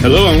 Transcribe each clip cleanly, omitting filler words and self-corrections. Hello and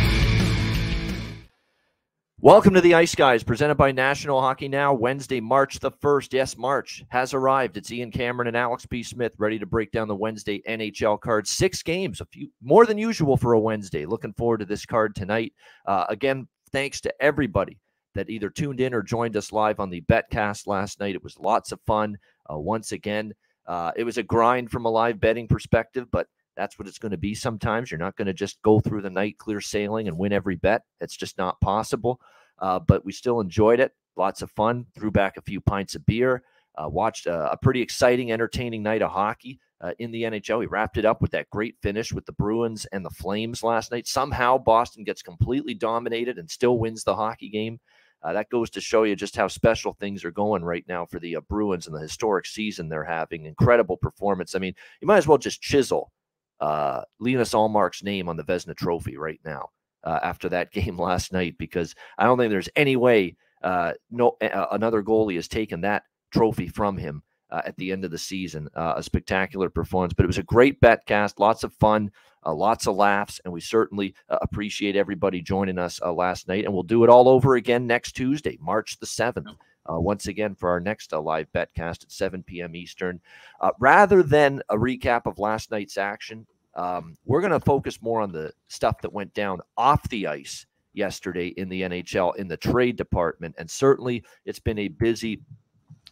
Welcome to the Ice Guys, presented by National Hockey Now, Wednesday, March the 1st. Yes, March has arrived. It's Ian Cameron and Alex B. Smith ready to break down the Wednesday NHL card. 6 games, a few more than usual for a Wednesday. Looking forward to this card tonight. Again, thanks to everybody that either tuned in or joined us live on the Betcast last night. It was lots of fun. Once again, it was a grind from a live betting perspective, but that's what it's going to be sometimes. You're not going to just go through the night clear sailing and win every bet. That's just not possible. But we still enjoyed it. Lots of fun. Threw back a few pints of beer. Watched a pretty exciting, entertaining night of hockey in the NHL. We wrapped it up with that great finish with the Bruins and the Flames last night. Somehow Boston gets completely dominated and still wins the hockey game. That goes to show you just how special things are going right now for the Bruins and the historic season they're having. Incredible performance. I mean, you might as well just chisel Linus Allmark's name on the Vezina Trophy right now after that game last night, because I don't think there's any way another goalie has taken that trophy from him at the end of the season. A spectacular performance, but it was a great Betcast, lots of fun, lots of laughs, and we certainly appreciate everybody joining us last night, and we'll do it all over again next Tuesday, March the 7th. Once again, for our next live Betcast at 7 p.m. Eastern. Rather than a recap of last night's action, we're going to focus more on the stuff that went down off the ice yesterday in the NHL, in the trade department. And certainly it's been a busy,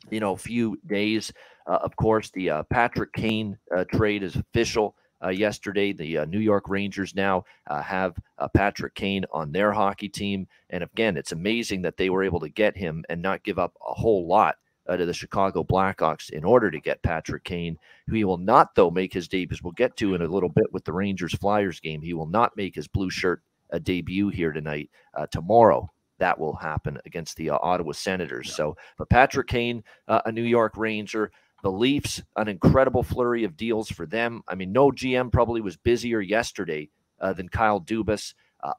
few days. Of course, the Patrick Kane trade is official yesterday. The New York Rangers now have Patrick Kane on their hockey team. And again, it's amazing that they were able to get him and not give up a whole lot to the Chicago Blackhawks in order to get Patrick Kane, who he will not, though, make his debut, as we'll get to in a little bit with the Rangers-Flyers game. He will not make his blue shirt debut here tonight. Tomorrow, that will happen against the Ottawa Senators. Yeah. So, but Patrick Kane, a New York Ranger. The Leafs, an incredible flurry of deals for them. I mean, no GM probably was busier yesterday than Kyle Dubas.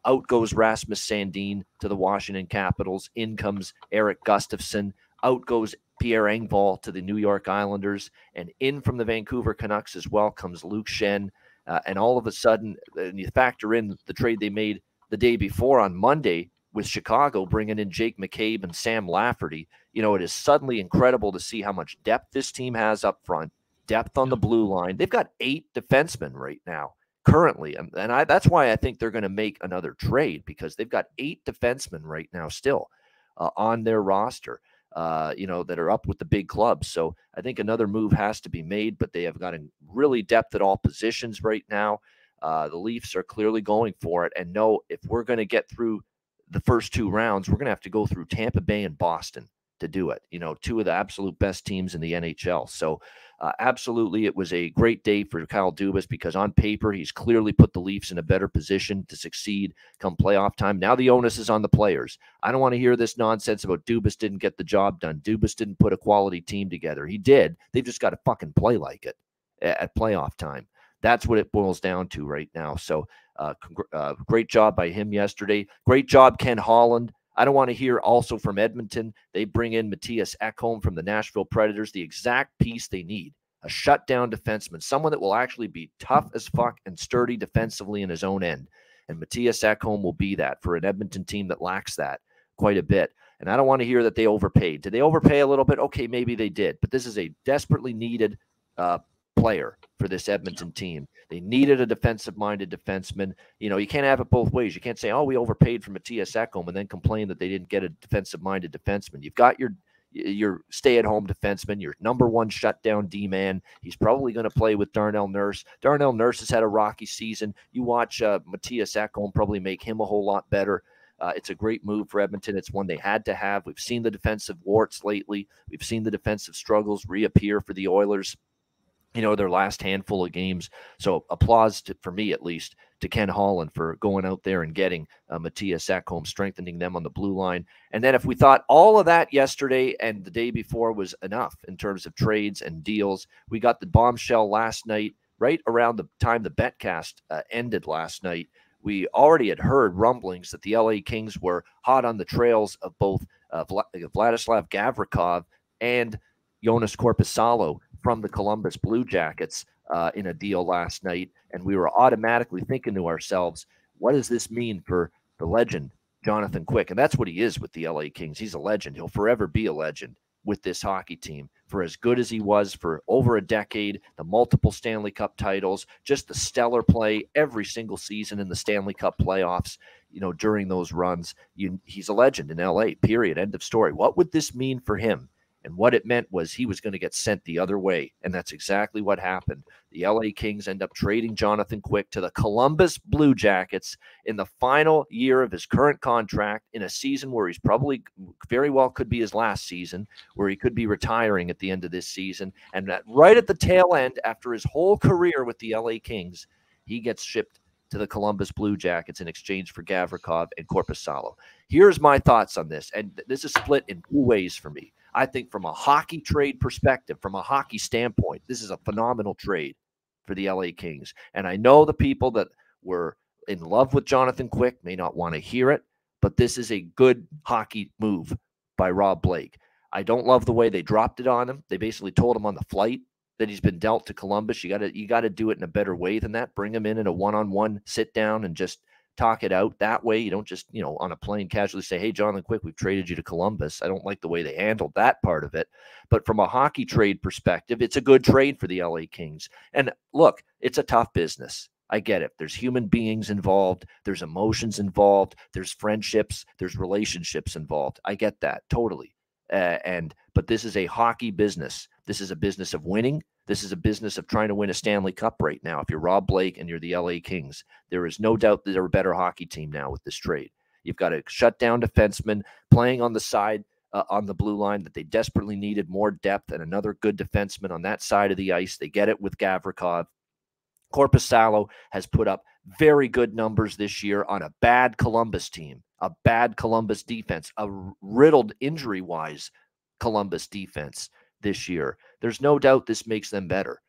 Out goes Rasmus Sandin to the Washington Capitals. In comes Eric Gustafson. Out goes Pierre Engvall to the New York Islanders. And in from the Vancouver Canucks as well comes Luke Schenn. And all of a sudden, and you factor in the trade they made the day before on Monday with Chicago, bringing in Jake McCabe and Sam Lafferty. You know, it is suddenly incredible to see how much depth this team has up front, depth on the blue line. They've got 8 defensemen right now currently, and that's why I think they're going to make another trade, because they've got 8 defensemen right now still on their roster, that are up with the big clubs. So I think another move has to be made, but they have gotten really depth at all positions right now. The Leafs are clearly going for it, and no, if we're going to get through the first 2 rounds, we're going to have to go through Tampa Bay and Boston to do it. 2 of the absolute best teams in the NHL. So absolutely, it was a great day for Kyle Dubas, because on paper, he's clearly put the Leafs in a better position to succeed come playoff time. Now the onus is on the players. I don't want to hear this nonsense about Dubas didn't get the job done. Dubas didn't put a quality team together. He did. They've just got to fucking play like it at playoff time. That's what it boils down to right now. So great job by him yesterday. Great job, Ken Holland. I don't want to hear also from Edmonton. They bring in Mattias Ekholm from the Nashville Predators, the exact piece they need, a shutdown defenseman, someone that will actually be tough as fuck and sturdy defensively in his own end. And Mattias Ekholm will be that for an Edmonton team that lacks that quite a bit. And I don't want to hear that they overpaid. Did they overpay a little bit? Okay, maybe they did. But this is a desperately needed player for this Edmonton team. They needed a defensive-minded defenseman. You can't have it both ways. You can't say, oh, we overpaid for Mattias Ekholm and then complain that they didn't get a defensive-minded defenseman. You've got your stay-at-home defenseman, your number one shutdown D-man. He's probably going to play with Darnell Nurse. Darnell Nurse has had a rocky season. You watch Mattias Ekholm probably make him a whole lot better. It's a great move for Edmonton. It's one they had to have. We've seen the defensive warts lately. We've seen the defensive struggles reappear for the Oilers. you know, their last handful of games. So applause to, for me at least, to Ken Holland for going out there and getting Mattias Ekholm, strengthening them on the blue line. And then if we thought all of that yesterday and the day before was enough in terms of trades and deals, we got the bombshell last night, right around the time the Betcast ended last night. We already had heard rumblings that the LA Kings were hot on the trails of both Vladislav Gavrikov and Joonas Korpisalo from the Columbus Blue Jackets in a deal last night. And we were automatically thinking to ourselves, what does this mean for the legend, Jonathan Quick? And that's what he is with the LA Kings. He's a legend. He'll forever be a legend with this hockey team. For as good as he was for over a decade, the multiple Stanley Cup titles, just the stellar play every single season in the Stanley Cup playoffs, you know, during those runs, he's a legend in LA, period, end of story. What would this mean for him? And what it meant was he was going to get sent the other way. And that's exactly what happened. The LA Kings end up trading Jonathan Quick to the Columbus Blue Jackets in the final year of his current contract, in a season where he's probably very well could be his last season, where he could be retiring at the end of this season. And that right at the tail end, after his whole career with the LA Kings, he gets shipped to the Columbus Blue Jackets in exchange for Gavrikov and Korpisalo. Here's my thoughts on this. And this is split in two ways for me. I think from a hockey trade perspective, from a hockey standpoint, this is a phenomenal trade for the LA Kings. And I know the people that were in love with Jonathan Quick may not want to hear it, but this is a good hockey move by Rob Blake. I don't love the way they dropped it on him. They basically told him on the flight that he's been dealt to Columbus. You got to do it in a better way than that. Bring him in a one-on-one sit down and just talk it out that way. You don't just, you know, on a plane casually say, hey, Jonathan Quick, we've traded you to Columbus. I don't like the way they handled that part of it. But from a hockey trade perspective, it's a good trade for the LA Kings. And look, it's a tough business. I get it. There's human beings involved. There's emotions involved. There's friendships. There's relationships involved. I get that totally. But this is a hockey business. This is a business of winning. This is a business of trying to win a Stanley Cup right now. If you're Rob Blake and you're the LA Kings, there is no doubt that they're a better hockey team now with this trade. You've got a shut down defenseman playing on the side on the blue line that they desperately needed, more depth and another good defenseman on that side of the ice. They get it with Gavrikov. Korpisalo has put up very good numbers this year on a bad Columbus team, a bad Columbus defense, a riddled injury-wise Columbus defense this year. There's no doubt this makes them better,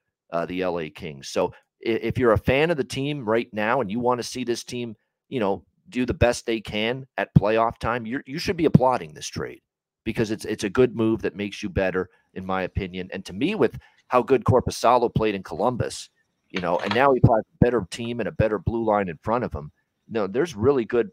the LA Kings. So if you're a fan of the team right now and you want to see this team, you know, do the best they can at playoff time, you should be applauding this trade, because it's a good move that makes you better, in my opinion. And to me, with how good Korpisalo played in Columbus, you know, and now he plays a better team and a better blue line in front of him, no, there's really good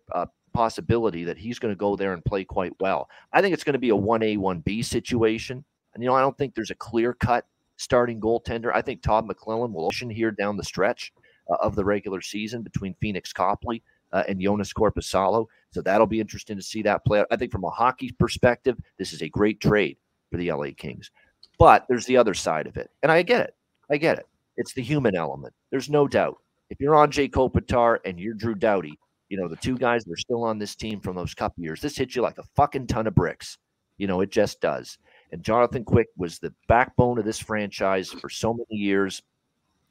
possibility that he's going to go there and play quite well. I think it's going to be a 1A, 1B situation. And, you know, I don't think there's a clear-cut starting goaltender. I think Todd McLellan will ocean here down the stretch of the regular season between Phoenix Copley and Joonas Korpisalo. So that'll be interesting to see that play out. I think from a hockey perspective, this is a great trade for the LA Kings. But there's the other side of it. And I get it. I get it. It's the human element. There's no doubt. If you're Andrei Kopitar and you're Drew Doughty, you know, the two guys that are still on this team from those cup years, this hits you like a fucking ton of bricks. You know, it just does. And Jonathan Quick was the backbone of this franchise for so many years.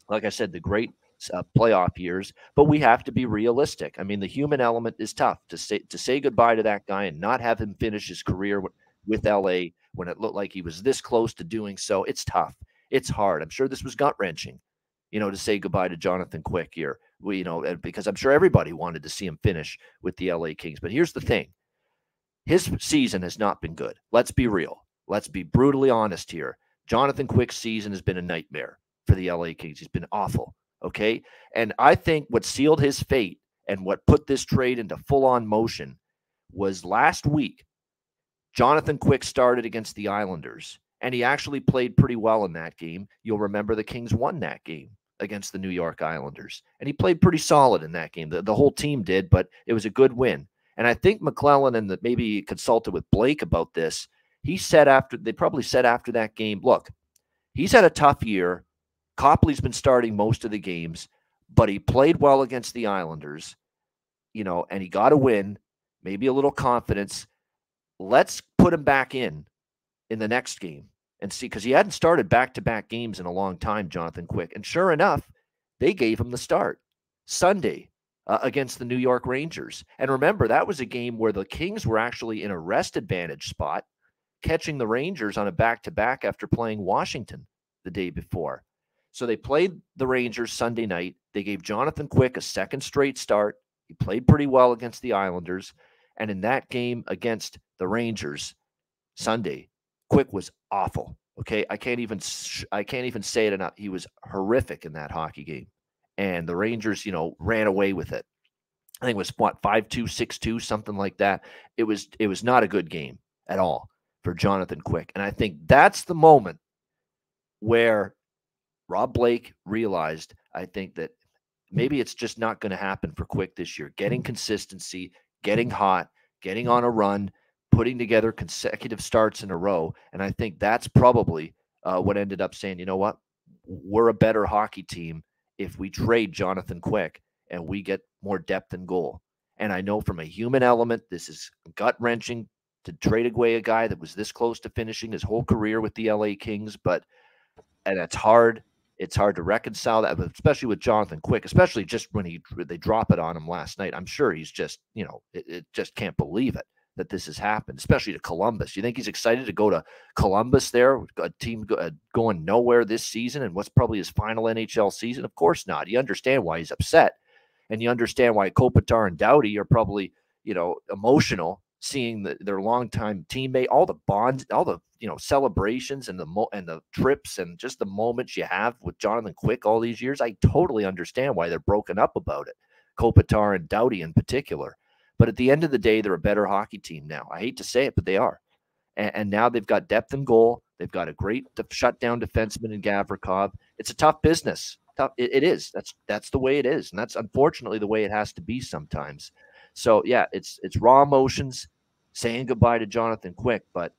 Like I said, the great playoff years. But we have to be realistic. I mean, the human element is tough to say goodbye to that guy and not have him finish his career with LA when it looked like he was this close to doing so. It's tough. It's hard. I'm sure this was gut-wrenching, you know, to say goodbye to Jonathan Quick here. You know, because I'm sure everybody wanted to see him finish with the LA Kings. But here's the thing. His season has not been good. Let's be real. Let's be brutally honest here. Jonathan Quick's season has been a nightmare for the LA Kings. He's been awful, okay? And I think what sealed his fate and what put this trade into full-on motion was last week, Jonathan Quick started against the Islanders, and he actually played pretty well in that game. You'll remember the Kings won that game against the New York Islanders, and he played pretty solid in that game. The whole team did, but it was a good win. And I think McLellan and maybe he consulted with Blake about this. He said after that game, look, he's had a tough year. Copley's been starting most of the games, but he played well against the Islanders, you know, and he got a win, maybe a little confidence. Let's put him back in the next game and see, because he hadn't started back-to-back games in a long time, Jonathan Quick. And sure enough, they gave him the start Sunday against the New York Rangers. And remember, that was a game where the Kings were actually in a rest advantage spot, catching the Rangers on a back-to-back after playing Washington the day before. So they played the Rangers Sunday night. They gave Jonathan Quick a second straight start. He played pretty well against the Islanders. And in that game against the Rangers Sunday, Quick was awful. Okay, I can't even say it enough. He was horrific in that hockey game, and the Rangers, you know, ran away with it. I think it was what, 5-2, 6-2, something like that. It was not a good game at all for Jonathan Quick, and I think that's the moment where Rob Blake realized, I think, that maybe it's just not going to happen for Quick this year. Getting consistency, getting hot, getting on a run, putting together consecutive starts in a row. And I think that's probably what ended up saying, you know what, we're a better hockey team if we trade Jonathan Quick and we get more depth in goal. And I know from a human element, this is gut-wrenching to trade away a guy that was this close to finishing his whole career with the LA Kings, and that's hard. It's hard to reconcile that, especially with Jonathan Quick, especially just when they drop it on him last night. I'm sure he's just, you know, it just can't believe it that this has happened, especially to Columbus. You think he's excited to go to Columbus there, a team going nowhere this season and what's probably his final NHL season? Of course not. You understand why he's upset, and you understand why Kopitar and Doughty are probably, you know, emotional seeing their longtime teammate, all the bonds, all the, you know, celebrations and the trips and just the moments you have with Jonathan Quick all these years. I totally understand why they're broken up about it, Kopitar and Doughty in particular. But at the end of the day, they're a better hockey team now. I hate to say it, but they are. And now they've got depth in goal. They've got a great shutdown defenseman in Gavrikov. It's a tough business. It is. That's the way it is. And that's unfortunately the way it has to be sometimes. So, yeah, it's raw emotions saying goodbye to Jonathan Quick. But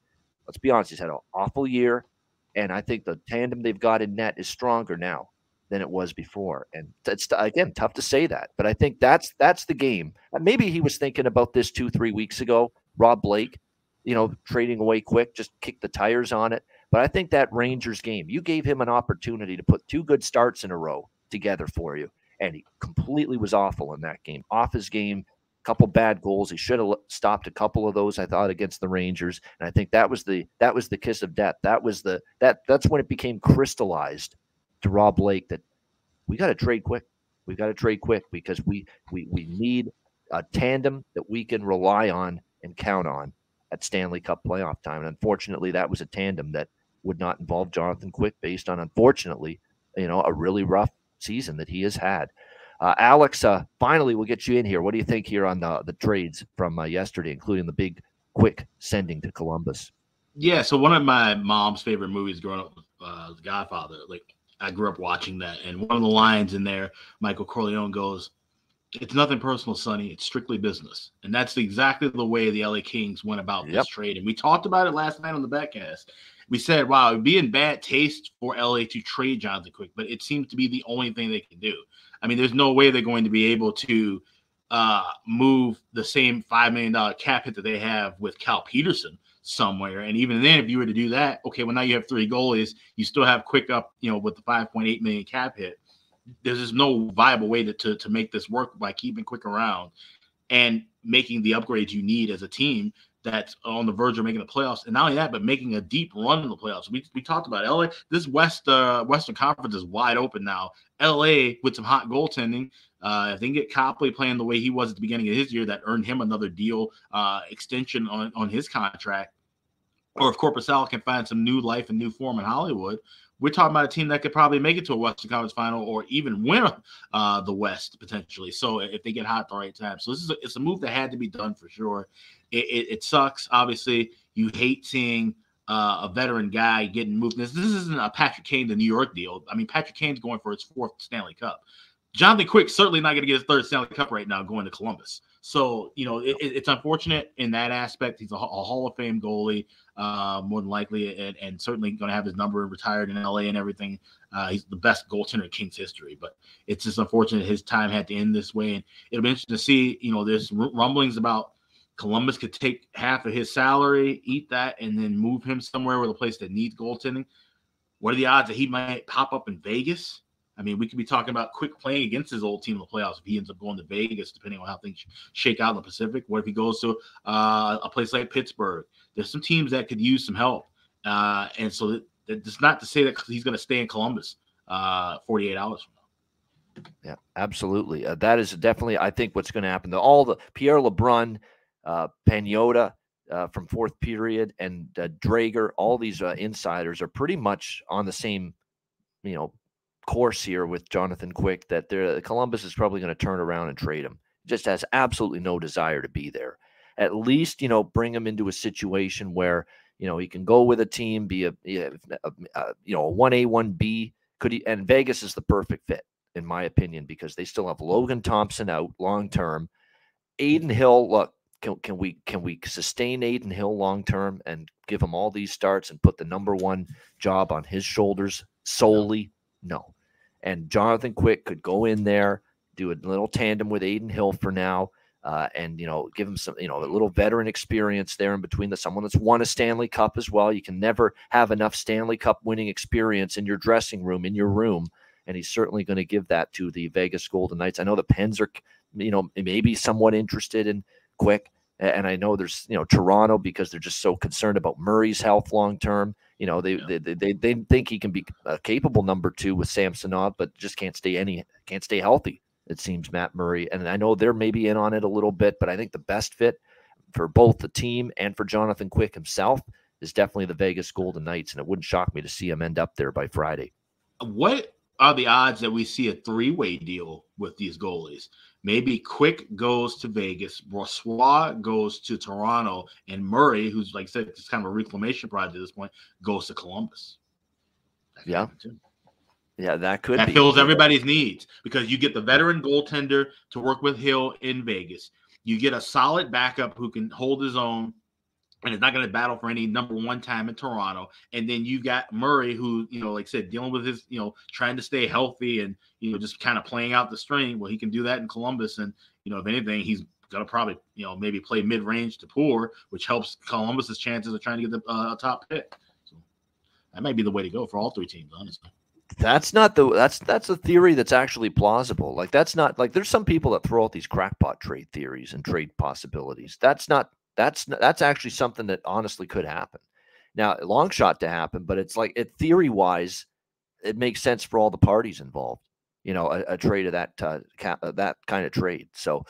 let's be honest, he's had an awful year. And I think the tandem they've got in net is stronger now than it was before. And it's, again, tough to say that, but I think that's the game. Maybe he was thinking about this 2-3 weeks ago, Rob Blake, you know, trading away Quick, just kick the tires on it. But I think that Rangers game, you gave him an opportunity to put two good starts in a row together for you. And he completely was awful in that game, off his game, a couple bad goals. He should have stopped a couple of those, I thought, against the Rangers. And I think that was the kiss of death. That's when it became crystallized to Rob Blake that we got to trade Quick. We got to trade Quick because we need a tandem that we can rely on and count on at Stanley Cup playoff time. And unfortunately, that was a tandem that would not involve Jonathan Quick based on, unfortunately, you know, a really rough season that he has had. Alex, finally, we'll get you in here. What do you think here on the trades from yesterday, including the big Quick sending to Columbus? Yeah, so one of my mom's favorite movies growing up was The Godfather. Like, I grew up watching that, and one of the lines in there, Michael Corleone goes, "It's nothing personal, Sonny. It's strictly business." And that's exactly the way the LA Kings went about this trade. And we talked about it last night on the Betcast. We said, wow, it would be in bad taste for LA to trade Jonathan Quick, but it seems to be the only thing they can do. I mean, there's no way they're going to be able to move the same $5 million cap hit that they have with Cal Peterson somewhere. And even then, if you were to do that, okay, well, now you have three goalies, you still have Quick up, you know, with the 5.8 million cap hit. There's just no viable way to make this work by keeping Quick around and making the upgrades you need as a team that's on the verge of making the playoffs. And not only that, but making a deep run in the playoffs. We talked about LA. This Western Conference is wide open now. LA with some hot goaltending. If they can get Copley playing the way he was at the beginning of his year, that earned him another deal extension on his contract. Or if Korpisalo can find some new life and new form in Hollywood, we're talking about a team that could probably make it to a Western Conference final or even win the West potentially. So if they get hot at the right time. So it's a move that had to be done for sure. It sucks. Obviously, you hate seeing a veteran guy getting moved. This isn't a Patrick Kane to New York deal. I mean, Patrick Kane's going for his fourth Stanley Cup. Jonathan Quick certainly not going to get his third Stanley Cup right now going to Columbus. So, you know, it's unfortunate in that aspect. He's a Hall of Fame goalie, more than likely, and certainly going to have his number retired in L.A. and everything. He's the best goaltender in Kings history, but it's just unfortunate his time had to end this way. And it'll be interesting to see, you know, there's rumblings about Columbus could take half of his salary, eat that, and then move him somewhere with a place that needs goaltending. What are the odds that he might pop up in Vegas? I mean, we could be talking about Quick playing against his old team in the playoffs if he ends up going to Vegas, depending on how things shake out in the Pacific. What if he goes to a place like Pittsburgh? There's some teams that could use some help. And so that's not to say that he's going to stay in Columbus 48 hours from now. Yeah, absolutely. That is definitely, I think, what's going to happen. All the Pierre LeBrun, Pagnotta from fourth period, and Drager, all these insiders are pretty much on the same, course here with Jonathan Quick, that Columbus is probably going to turn around and trade him. Just has absolutely no desire to be there. At least, bring him into a situation where, he can go with a team, be a 1A, 1B. And Vegas is the perfect fit, in my opinion, because they still have Logan Thompson out long-term. Adin Hill, look, can we sustain Adin Hill long-term and give him all these starts and put the number one job on his shoulders solely? No. And Jonathan Quick could go in there, do a little tandem with Adin Hill for now, and, give him some, a little veteran experience there in between, someone that's won a Stanley Cup as well. You can never have enough Stanley Cup winning experience in your dressing room, in your room. And he's certainly going to give that to the Vegas Golden Knights. I know the Pens are, maybe somewhat interested in Quick. And I know there's, Toronto, because they're just so concerned about Murray's health long-term. They think he can be a capable number two with Samsonov, but just can't stay healthy. It seems, Matt Murray. And I know they're maybe in on it a little bit, but I think the best fit for both the team and for Jonathan Quick himself is definitely the Vegas Golden Knights. And it wouldn't shock me to see him end up there by Friday. What are the odds that we see a three-way deal with these goalies? Maybe Quick goes to Vegas, Brossoit goes to Toronto, and Murray, who's, like I said, it's kind of a reclamation project at this point, goes to Columbus. Yeah, that could be. That fills everybody's needs, because you get the veteran goaltender to work with Hill in Vegas. You get a solid backup who can hold his own and is not going to battle for any number one time in Toronto. And then you got Murray, who, like I said, dealing with his, trying to stay healthy and, just kind of playing out the string. Well, he can do that in Columbus. And, if anything, he's going to probably, maybe play mid-range to poor, which helps Columbus's chances of trying to get a top pick. So that might be the way to go for all three teams, honestly. That's a theory that's actually plausible. Like, that's not, like, there's some people that throw out these crackpot trade theories and trade possibilities. That's actually something that honestly could happen. Now, long shot to happen, but it's like, it theory wise, it makes sense for all the parties involved. A trade of that kind of trade. So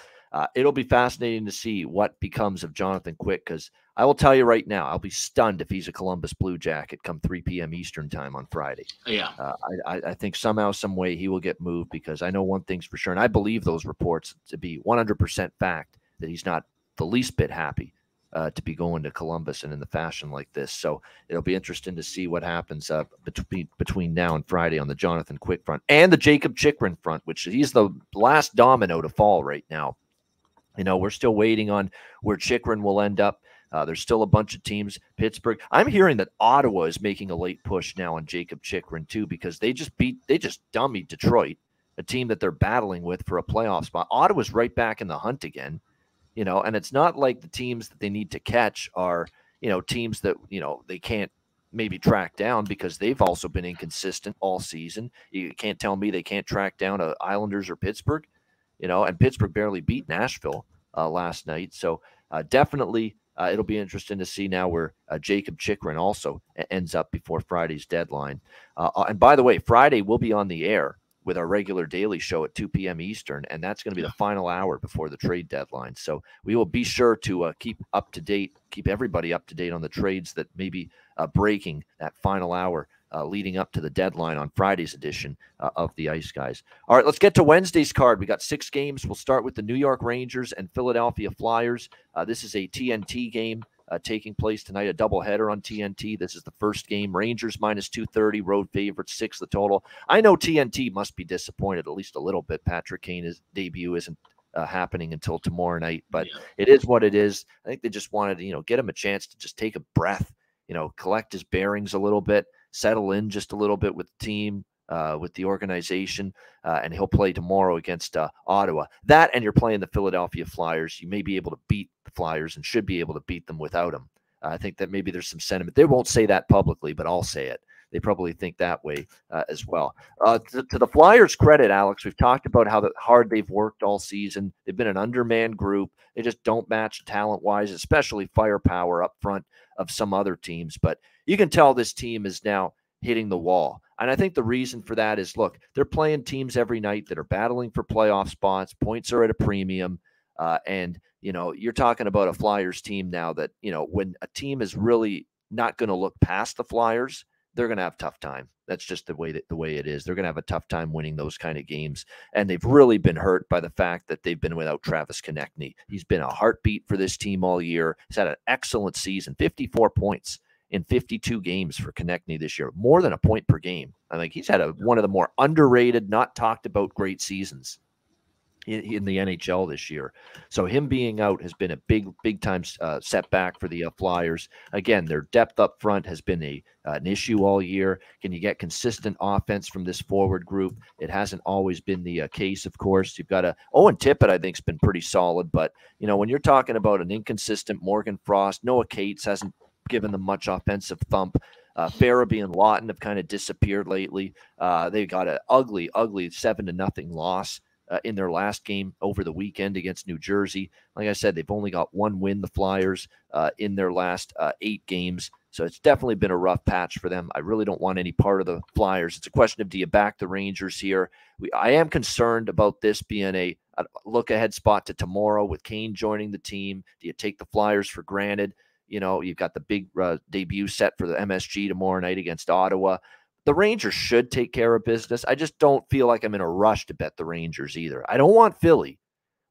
it'll be fascinating to see what becomes of Jonathan Quick, because I will tell you right now, I'll be stunned if he's a Columbus Blue Jacket come 3 p.m. Eastern time on Friday. Yeah, I think somehow, some way, he will get moved, because I know one thing's for sure, and I believe those reports to be 100% fact, that he's not the least bit happy to be going to Columbus and in the fashion like this. So it'll be interesting to see what happens between now and Friday on the Jonathan Quick front and the Jacob Chikrin front, which he's the last domino to fall right now. We're still waiting on where Chikrin will end up. There's still a bunch of teams. Pittsburgh. I'm hearing that Ottawa is making a late push now on Jacob Chikrin too, because they just dummied Detroit, a team that they're battling with for a playoff spot. Ottawa's right back in the hunt again. And it's not like the teams that they need to catch are, teams that, they can't maybe track down, because they've also been inconsistent all season. You can't tell me they can't track down Islanders or Pittsburgh, and Pittsburgh barely beat Nashville last night. So definitely it'll be interesting to see now where Jacob Chikrin also ends up before Friday's deadline. And by the way, Friday we'll be on the air with our regular daily show at 2 p.m. Eastern, and that's going to be the final hour before the trade deadline. So we will be sure to keep everybody up to date on the trades that may be breaking that final hour leading up to the deadline on Friday's edition of the Ice Guys. All right, let's get to Wednesday's card. We got 6 games. We'll start with the New York Rangers and Philadelphia Flyers. This is a TNT game taking place tonight, a doubleheader on TNT. This is the first game. Rangers -230, road favorite, 6 the total. I know TNT must be disappointed at least a little bit. Patrick Kane's debut isn't happening until tomorrow night, but it is what it is. I think they just wanted to, get him a chance to just take a breath, collect his bearings a little bit, settle in just a little bit with the team, with the organization, and he'll play tomorrow against Ottawa. That, and you're playing the Philadelphia Flyers. You may be able to beat the Flyers and should be able to beat them without him. I think that maybe there's some sentiment. They won't say that publicly, but I'll say it. They probably think that way as well. To the Flyers' credit, Alex, we've talked about how hard they've worked all season. They've been an undermanned group. They just don't match talent-wise, especially firepower up front of some other teams. But you can tell this team is now hitting the wall. And I think the reason for that is, look, they're playing teams every night that are battling for playoff spots. Points are at a premium. And, you know, you're talking about a Flyers team now that, you know, when a team is really not going to look past the Flyers, they're going to have a tough time. That's just the way it is. They're going to have a tough time winning those kind of games. And they've really been hurt by the fact that they've been without Travis Konechny. He's been a heartbeat for this team all year. He's had an excellent season, 54 points. In 52 games for Konechny this year, more than a point per game. I think he's had one of the more underrated, not talked about great seasons in the NHL this year. So him being out has been a big time setback for the Flyers. Again, their depth up front has been an issue all year. Can you get consistent offense from this forward group? It hasn't always been the case, of course. You've got Owen Tippett, I think, has been pretty solid. But, you know, when you're talking about an inconsistent Morgan Frost, Noah Cates hasn't given them much offensive thump. Farabee and Lawton have kind of disappeared lately. They got an ugly 7-0 loss in their last game over the weekend against New Jersey. Like I said, they've only got one win, the Flyers, in their last 8 games. So it's definitely been a rough patch for them. I really don't want any part of the Flyers. It's a question of, do you back the Rangers here? I am concerned about this being a look-ahead spot to tomorrow with Kane joining the team. Do you take the Flyers for granted? You know, you've got the big debut set for the MSG tomorrow night against Ottawa. The Rangers should take care of business. I just don't feel like I'm in a rush to bet the Rangers either. I don't want Philly,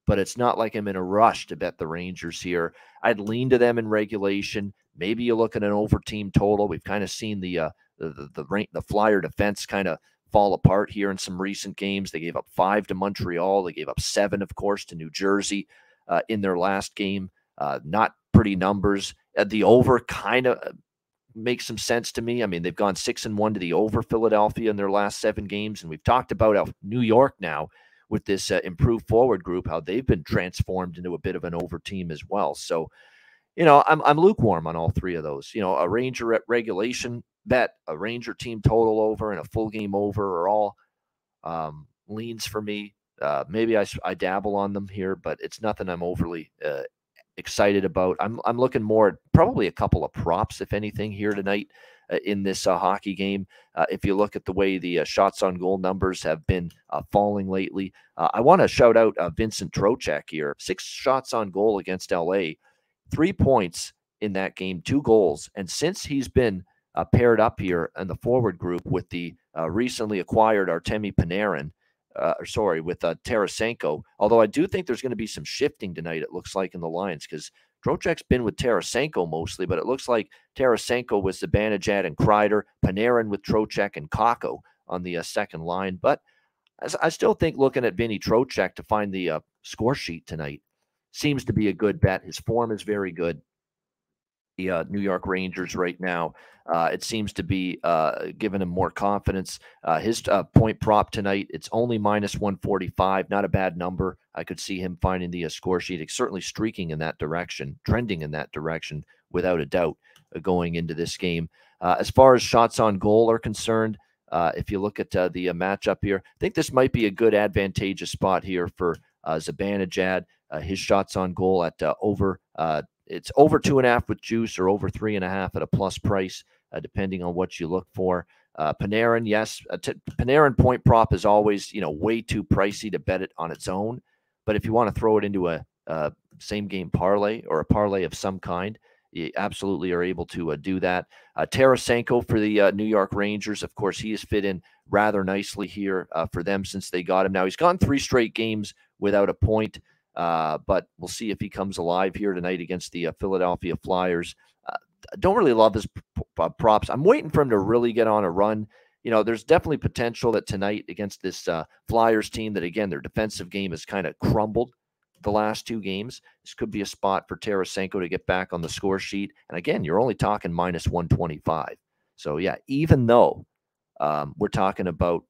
but it's not like I'm in a rush to bet the Rangers here. I'd lean to them in regulation. Maybe you look at an over-team total. We've kind of seen the Flyer defense kind of fall apart here in some recent games. They gave up 5 to Montreal. They gave up 7, of course, to New Jersey in their last game. Not pretty numbers. The over kind of makes some sense to me. I mean, they've gone 6-1 to the over, Philadelphia, in their last 7 games. And we've talked about how New York now with this improved forward group, how they've been transformed into a bit of an over team as well. So, you know, I'm lukewarm on all 3 of those. You know, a Ranger at regulation bet, a Ranger team total over, and a full game over are all leans for me. Maybe I dabble on them here, but it's nothing I'm overly excited about. I'm looking more at probably a couple of props, if anything, here tonight in this hockey game. If you look at the way the shots on goal numbers have been falling lately, I want to shout out Vincent Trocheck here. 6 shots on goal against LA, 3 points in that game, 2 goals. And since he's been paired up here in the forward group with the recently acquired Artemi Panarin, with Tarasenko. Although I do think there's going to be some shifting tonight, it looks like, in the lines, because Trocheck's been with Tarasenko mostly, but it looks like Tarasenko with Zibanejad and Kreider, Panarin with Trocheck and Kakko on the second line. But I still think looking at Vinny Trocheck to find the score sheet tonight seems to be a good bet. His form is very good. The New York Rangers right now, it seems to be giving him more confidence. His point prop tonight, it's only -145, not a bad number. I could see him finding the score sheet. It's certainly streaking in that direction, trending in that direction, without a doubt, going into this game. As far as shots on goal are concerned, if you look at the matchup here, I think this might be a good advantageous spot here for Zibanejad. His shots on goal at it's over 2.5 with juice, or over 3.5 at a plus price, depending on what you look for. Panarin, yes. Panarin point prop is always, you know, way too pricey to bet it on its own. But if you want to throw it into a same game parlay or a parlay of some kind, you absolutely are able to do that. Tarasenko for the New York Rangers, of course, he has fit in rather nicely here for them since they got him. Now, he's gone 3 straight games without a point. But we'll see if he comes alive here tonight against the Philadelphia Flyers. I don't really love his props. I'm waiting for him to really get on a run. You know, there's definitely potential that tonight against this Flyers team that, again, their defensive game has kind of crumbled the last 2 games. This could be a spot for Tarasenko to get back on the score sheet. And, again, you're only talking -125. So, yeah, even though We're talking about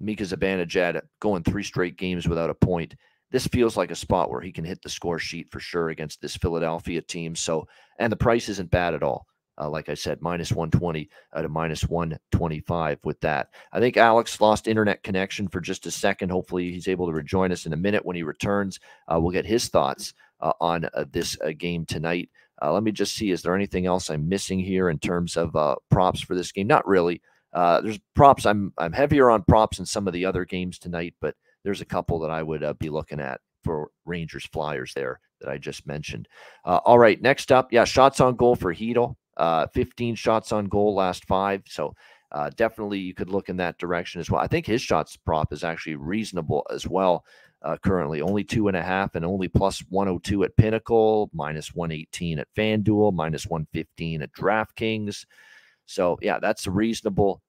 Mika Zibanejad going 3 straight games without a point. This feels like a spot where he can hit the score sheet for sure against this Philadelphia team. So, and the price isn't bad at all. Like I said, -120 to -125 with that. I think Alex lost internet connection for just a second. Hopefully he's able to rejoin us in a minute. When he returns, we'll get his thoughts on this game tonight. Let me just see, is there anything else I'm missing here in terms of props for this game? Not really. There's props. I'm heavier on props in some of the other games tonight, but there's a couple that I would be looking at for Rangers Flyers there that I just mentioned. All right, next up, yeah, shots on goal for Hedl. 15 shots on goal last 5. So definitely you could look in that direction as well. I think his shots prop is actually reasonable as well currently. Only 2.5 and only +102 at Pinnacle, -118 at FanDuel, -115 at DraftKings. So, yeah, that's a reasonable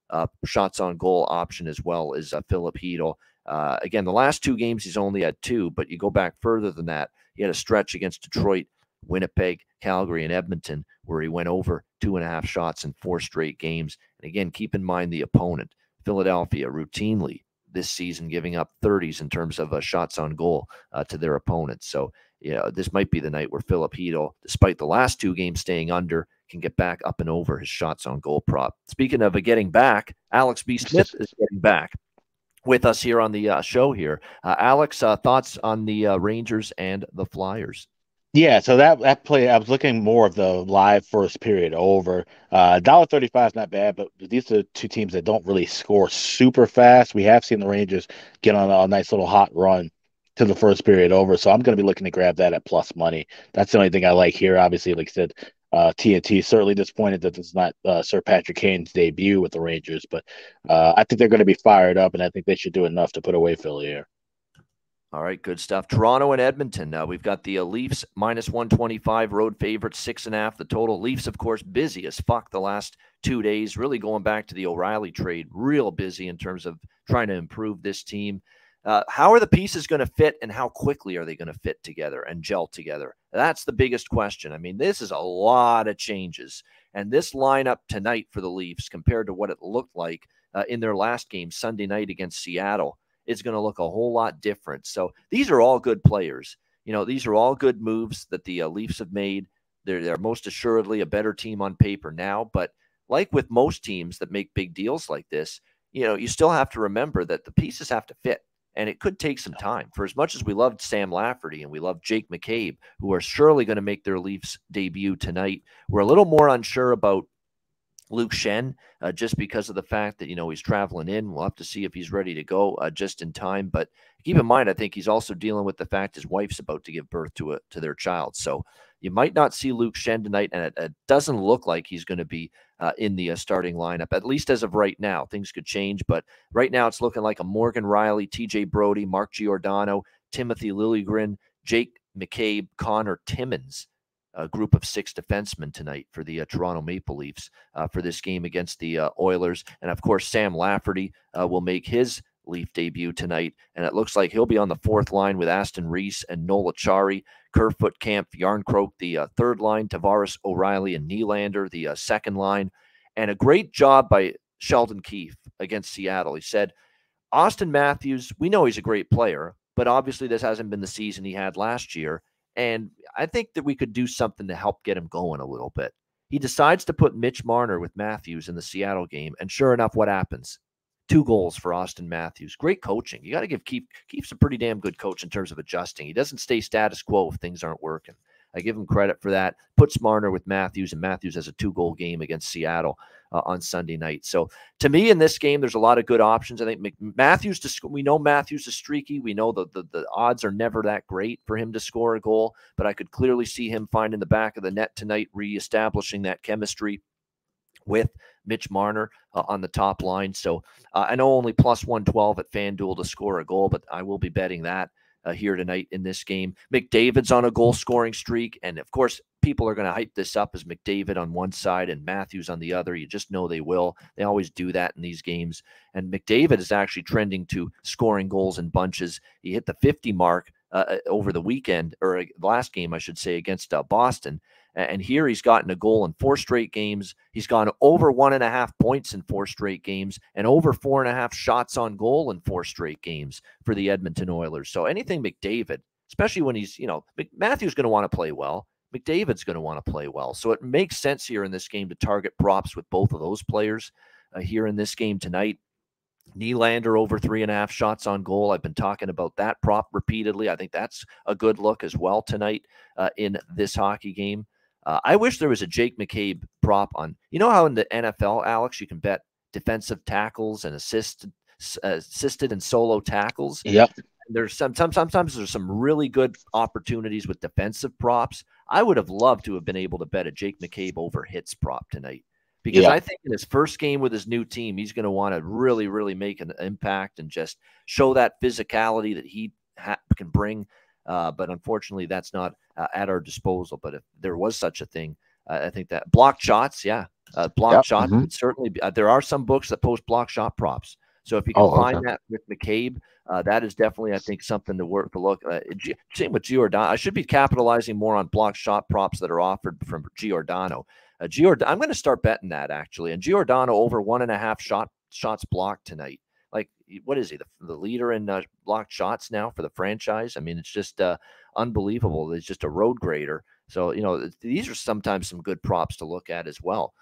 shots on goal option as well as Philip Hedl. Again, the last 2 games, he's only had 2, but you go back further than that. He had a stretch against Detroit, Winnipeg, Calgary, and Edmonton, where he went over 2.5 shots in 4 straight games. And again, keep in mind the opponent, Philadelphia, routinely this season giving up 30s in terms of shots on goal to their opponents. So, you know, this might be the night where Philip Hedl, despite the last 2 games staying under, can get back up and over his shots on goal prop. Speaking of getting back, Alex B. Smith is getting back with us here on the show here. Alex, thoughts on the Rangers and the Flyers? Yeah, so that play, I was looking more of the live first period over. $1.35 is not bad, but these are 2 teams that don't really score super fast. We have seen the Rangers get on a nice little hot run to the first period over, so I'm going to be looking to grab that at plus money. That's the only thing I like here. Obviously, like I said, TNT certainly disappointed that it's not Sir Patrick Kane's debut with the Rangers, but I think they're going to be fired up, and I think they should do enough to put away Philly here. All right, good stuff. Toronto and Edmonton. We've got the Leafs -125 road favorites, 6.5 the total. Leafs, of course, busy as fuck the last 2 days, really going back to the O'Reilly trade, real busy in terms of trying to improve this team. How are the pieces going to fit, and how quickly are they going to fit together and gel together? That's the biggest question. I mean, this is a lot of changes, and this lineup tonight for the Leafs compared to what it looked like in their last game Sunday night against Seattle, it's going to look a whole lot different. So these are all good players. You know, these are all good moves that the Leafs have made. They're most assuredly a better team on paper now. But like with most teams that make big deals like this, you know, you still have to remember that the pieces have to fit. And it could take some time. For as much as we loved Sam Lafferty and we love Jake McCabe, who are surely going to make their Leafs debut tonight, we're a little more unsure about Luke Schenn, just because of the fact that, you know, he's traveling in. We'll have to see if he's ready to go just in time. But keep in mind, I think he's also dealing with the fact his wife's about to give birth to their child. So you might not see Luke Schenn tonight, and it doesn't look like he's going to be in the starting lineup, at least as of right now. Things could change, but right now it's looking like a Morgan Riley, TJ Brody, Mark Giordano, Timothy Liljegren, Jake McCabe, Connor Timmins. A group of 6 defensemen tonight for the Toronto Maple Leafs for this game against the Oilers. And, of course, Sam Lafferty will make his Leaf debut tonight. And it looks like he'll be on the 4th line with Aston Reese and Nola Chari, Kerfoot, Camp, Yarncroke, the 3rd line, Tavares, O'Reilly, and Nylander, the 2nd line. And a great job by Sheldon Keefe against Seattle. He said, Austin Matthews, we know he's a great player, but obviously this hasn't been the season he had last year. And I think that we could do something to help get him going a little bit. He decides to put Mitch Marner with Matthews in the Seattle game. And sure enough, what happens? 2 goals for Austin Matthews. Great coaching. You got to give Keefe's a pretty damn good coach in terms of adjusting. He doesn't stay status quo if things aren't working. I give him credit for that. Puts Marner with Matthews, and Matthews has a 2-goal game against Seattle on Sunday night. So to me, in this game, there's a lot of good options. I think Matthews, we know Matthews is streaky. We know the odds are never that great for him to score a goal, but I could clearly see him finding the back of the net tonight, reestablishing that chemistry with Mitch Marner on the top line. So I know only +112 at FanDuel to score a goal, but I will be betting that here tonight in this game. McDavid's on a goal-scoring streak, and of course, people are going to hype this up as McDavid on one side and Matthews on the other. You just know they will. They always do that in these games. And McDavid is actually trending to scoring goals in bunches. He hit the 50 mark over the weekend, or last game, I should say, against Boston. And here he's gotten a goal in 4 straight games. He's gone over 1.5 points in 4 straight games and over 4.5 shots on goal in 4 straight games for the Edmonton Oilers. So anything McDavid, especially when he's, you know, Matthews going to want to play well. McDavid's going to want to play well. So it makes sense here in this game to target props with both of those players here in this game tonight. Nylander over 3.5 shots on goal. I've been talking about that prop repeatedly. I think that's a good look as well tonight in this hockey game. I wish there was a Jake McCabe prop on, you know how in the NFL, Alex, you can bet defensive tackles and assisted and solo tackles. Yep. There's sometimes there's some really good opportunities with defensive props. I would have loved to have been able to bet a Jake McCabe over hits prop tonight, because I think in his first game with his new team, he's going to want to really, really make an impact and just show that physicality that he can bring. But unfortunately, that's not at our disposal. But if there was such a thing, I think that block shots, block shot would certainly be, there are some books that post block shot props. So if you can find that with McCabe, that is definitely, I think, something to worth to look at. Same with Giordano. I should be capitalizing more on block shot props that are offered from Giordano. I'm going to start betting that, actually. And Giordano over 1.5 shots blocked tonight. Like, what is he, the leader in blocked shots now for the franchise? I mean, it's just unbelievable. It's just a road grader. So, you know, these are sometimes some good props to look at as well.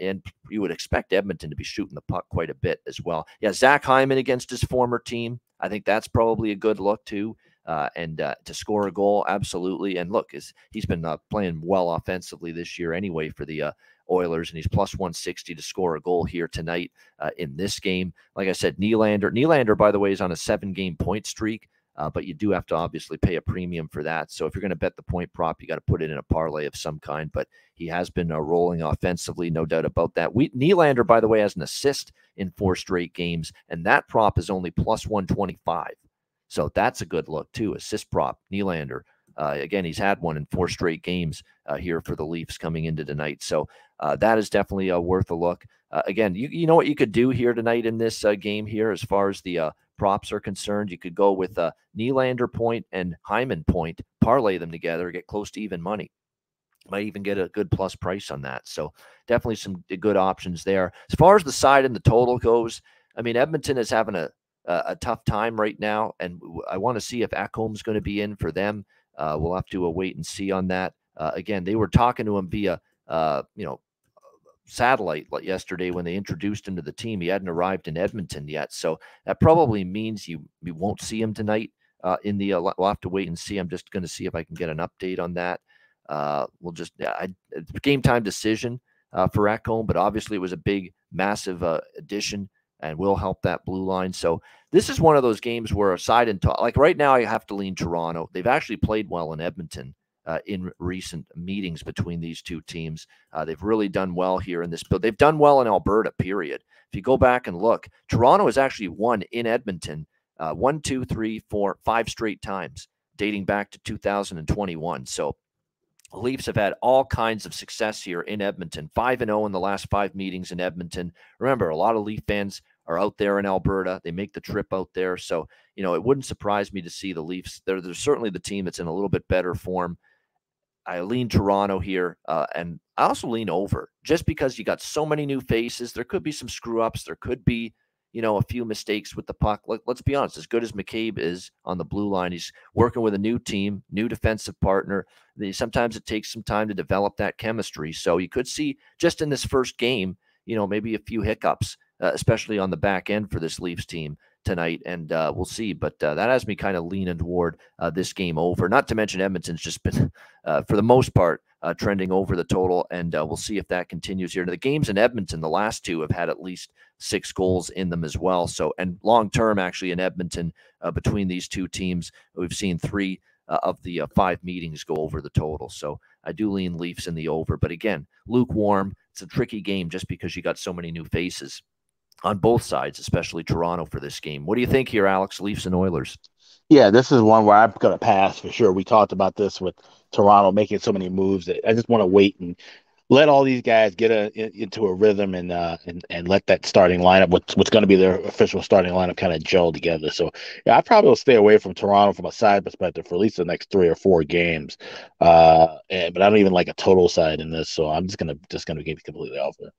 And you would expect Edmonton to be shooting the puck quite a bit as well. Yeah, Zach Hyman against his former team. I think that's probably a good look too. And to score a goal, absolutely. And look, he's been playing well offensively this year anyway for the Oilers, and he's plus 160 to score a goal here tonight in this game. Like I said, Nylander, by the way, is on a 7-game point streak. But you do have to obviously pay a premium for that. So if you're going to bet the point prop, you got to put it in a parlay of some kind. But he has been rolling offensively, no doubt about that. Nylander, by the way, has an assist in 4 straight games, and that prop is only plus 125. So that's a good look too. Assist prop, Nylander. Again, he's had one in 4 straight games here for the Leafs coming into tonight. So that is definitely worth a look. Again, you know what you could do here tonight in this game here as far as the props are concerned. You could go with Nylander point and Hyman point, parlay them together, get close to even money. Might even get a good plus price on that. So definitely some good options there. As far as the side and the total goes, I mean, Edmonton is having a tough time right now, and I want to see if Ekholm's going to be in for them. We'll have to wait and see on that. Again, they were talking to him via, satellite yesterday when they introduced him to the team. He hadn't arrived in Edmonton yet. So that probably means you won't see him tonight in the, we'll have to wait and see. I'm just going to see if I can get an update on that. It's game time decision for Ekholm, but obviously it was a big, massive addition and will help that blue line. So this is one of those games where a side and like right now I have to lean Toronto. They've actually played well in Edmonton in recent meetings between these two teams. They've really done well here in this build. They've done well in Alberta, period. If you go back and look, Toronto has actually won in Edmonton 5 straight times dating back to 2021. So Leafs have had all kinds of success here in Edmonton, 5-0 in the last 5 meetings in Edmonton. Remember, a lot of Leaf fans are out there in Alberta. They make the trip out there. So, you know, it wouldn't surprise me to see the Leafs. They're certainly the team that's in a little bit better form. I lean Toronto here, and I also lean over just because you got so many new faces. There could be some screw-ups. There could be, you know, a few mistakes with the puck. Let's be honest, as good as McCabe is on the blue line, he's working with a new team, new defensive partner. Sometimes it takes some time to develop that chemistry. So you could see just in this first game, you know, maybe a few hiccups, especially on the back end for this Leafs team tonight. And we'll see. But that has me kind of leaning toward this game over. Not to mention Edmonton's just been, for the most part, trending over the total, and we'll see if that continues here. Now, the games in Edmonton, the last 2 have had at least 6 goals in them as well. So, and long-term, actually, in Edmonton, between these two teams, we've seen 3 of the 5 meetings go over the total. So I do lean Leafs in the over. But again, lukewarm. It's a tricky game just because you got so many new faces on both sides, especially Toronto for this game. What do you think here, Alex, Leafs and Oilers? Yeah, this is one where I'm going to pass for sure. We talked about this with Toronto making so many moves that I just want to wait and let all these guys get into a rhythm and let that starting lineup, what's going to be their official starting lineup, kind of gel together. So yeah, I probably will stay away from Toronto from a side perspective for at least the next 3 or 4 games. But I don't even like a total side in this, so I'm just gonna get completely off it.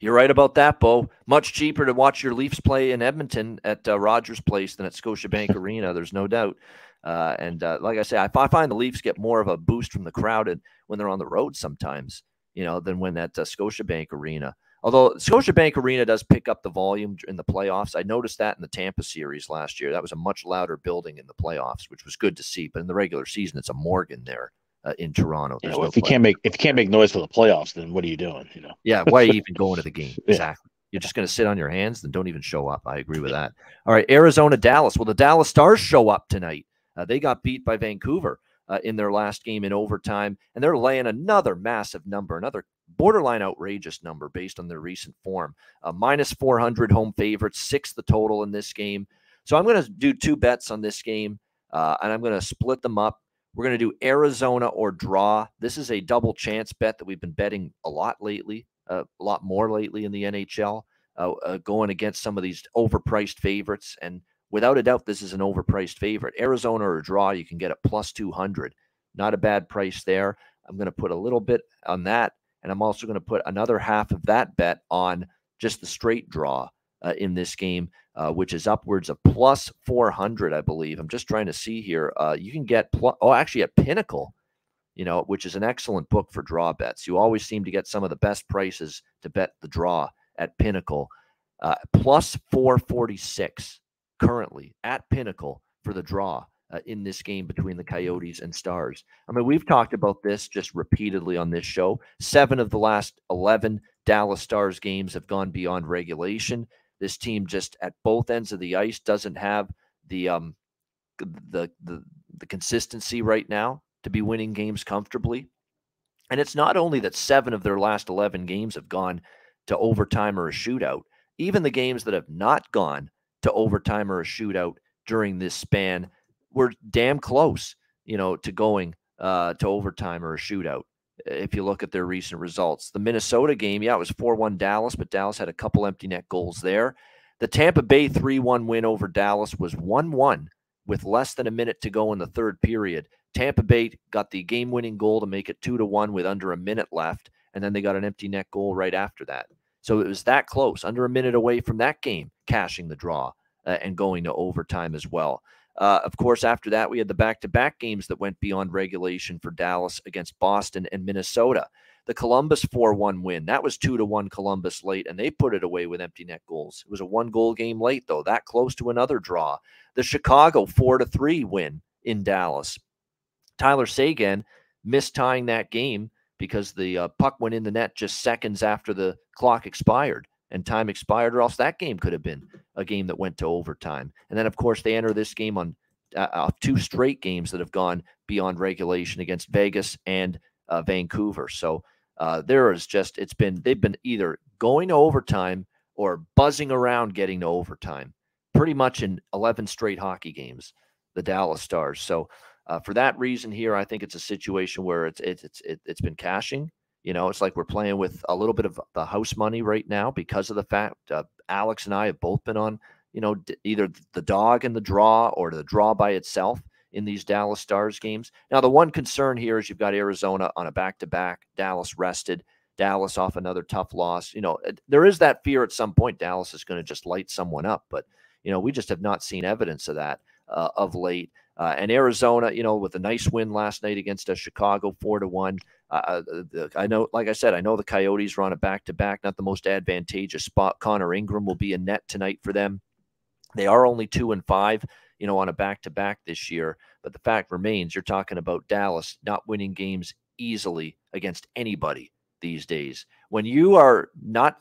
You're right about that, Bo. Much cheaper to watch your Leafs play in Edmonton at Rogers Place than at Scotiabank Arena. There's no doubt. And like I say, I find the Leafs get more of a boost from the crowd when they're on the road sometimes, you know, than when at Scotiabank Arena. Although Scotiabank Arena does pick up the volume in the playoffs. I noticed that in the Tampa series last year. That was a much louder building in the playoffs, which was good to see. But in the regular season, it's a Morgan there. In Toronto, yeah, well, no if you can't make noise for the playoffs, then what are you doing? You know, yeah, why are you even going to the game? Exactly, you're just going to sit on your hands, then don't even show up. I agree with that. All right, Arizona, Dallas. Well, the Dallas Stars show up tonight. They got beat by Vancouver in their last game in overtime, and they're laying another massive number, another borderline outrageous number based on their recent form. -400 home favorites, 6 the total in this game. So I'm going to do 2 bets on this game, and I'm going to split them up. We're going to do Arizona or draw. This is a double chance bet that we've been betting a lot lately, a lot more lately in the NHL, going against some of these overpriced favorites. And without a doubt, this is an overpriced favorite. Arizona or draw, you can get at +200. Not a bad price there. I'm going to put a little bit on that. And I'm also going to put another half of that bet on just the straight draw in this game, which is upwards of +400, I believe. I'm just trying to see here. You can get actually at Pinnacle, you know, which is an excellent book for draw bets. You always seem to get some of the best prices to bet the draw at Pinnacle. +446 currently at Pinnacle for the draw in this game between the Coyotes and Stars. I mean, we've talked about this just repeatedly on this show. 7 of the last 11 Dallas Stars games have gone beyond regulation. This team just at both ends of the ice doesn't have the consistency right now to be winning games comfortably. And it's not only that 7 of their last 11 games have gone to overtime or a shootout. Even the games that have not gone to overtime or a shootout during this span were damn close, you know, to going to overtime or a shootout. If you look at their recent results, the Minnesota game, yeah, it was 4-1 Dallas, but Dallas had a couple empty net goals there. The Tampa Bay 3-1 win over Dallas was 1-1 with less than a minute to go in the third period. Tampa Bay got the game-winning goal to make it 2-1 with under a minute left, and then they got an empty net goal right after that. So it was that close, under a minute away from that game, cashing the draw and going to overtime as well. Of course, after that, we had the back-to-back games that went beyond regulation for Dallas against Boston and Minnesota. The Columbus 4-1 win, that was 2-1 Columbus late, and they put it away with empty net goals. It was a 1-goal game late, though, that close to another draw. The Chicago 4-3 win in Dallas. Tyler Seguin missed tying that game because the puck went in the net just seconds after the clock expired. And time expired, or else that game could have been a game that went to overtime. And then, of course, they enter this game on 2 straight games that have gone beyond regulation against Vegas and Vancouver. So there is just, they've been either going to overtime or buzzing around getting to overtime, pretty much in 11 straight hockey games, the Dallas Stars. So for that reason here, I think it's a situation where it's been cashing. You know, it's like we're playing with a little bit of the house money right now because of the fact Alex and I have both been on, you know, either the dog and the draw or the draw by itself in these Dallas Stars games. Now, the one concern here is you've got Arizona on a back-to-back, Dallas rested, Dallas off another tough loss. You know, there is that fear at some point Dallas is going to just light someone up. But, you know, we just have not seen evidence of that of late. And Arizona, you know, with a nice win last night against Chicago 4-1. I know, like I said, I know the Coyotes are on a back-to-back, not the most advantageous spot. Connor Ingram will be in net tonight for them. They are only 2-5, you know, on a back-to-back this year. But the fact remains, you're talking about Dallas not winning games easily against anybody these days. When you are not,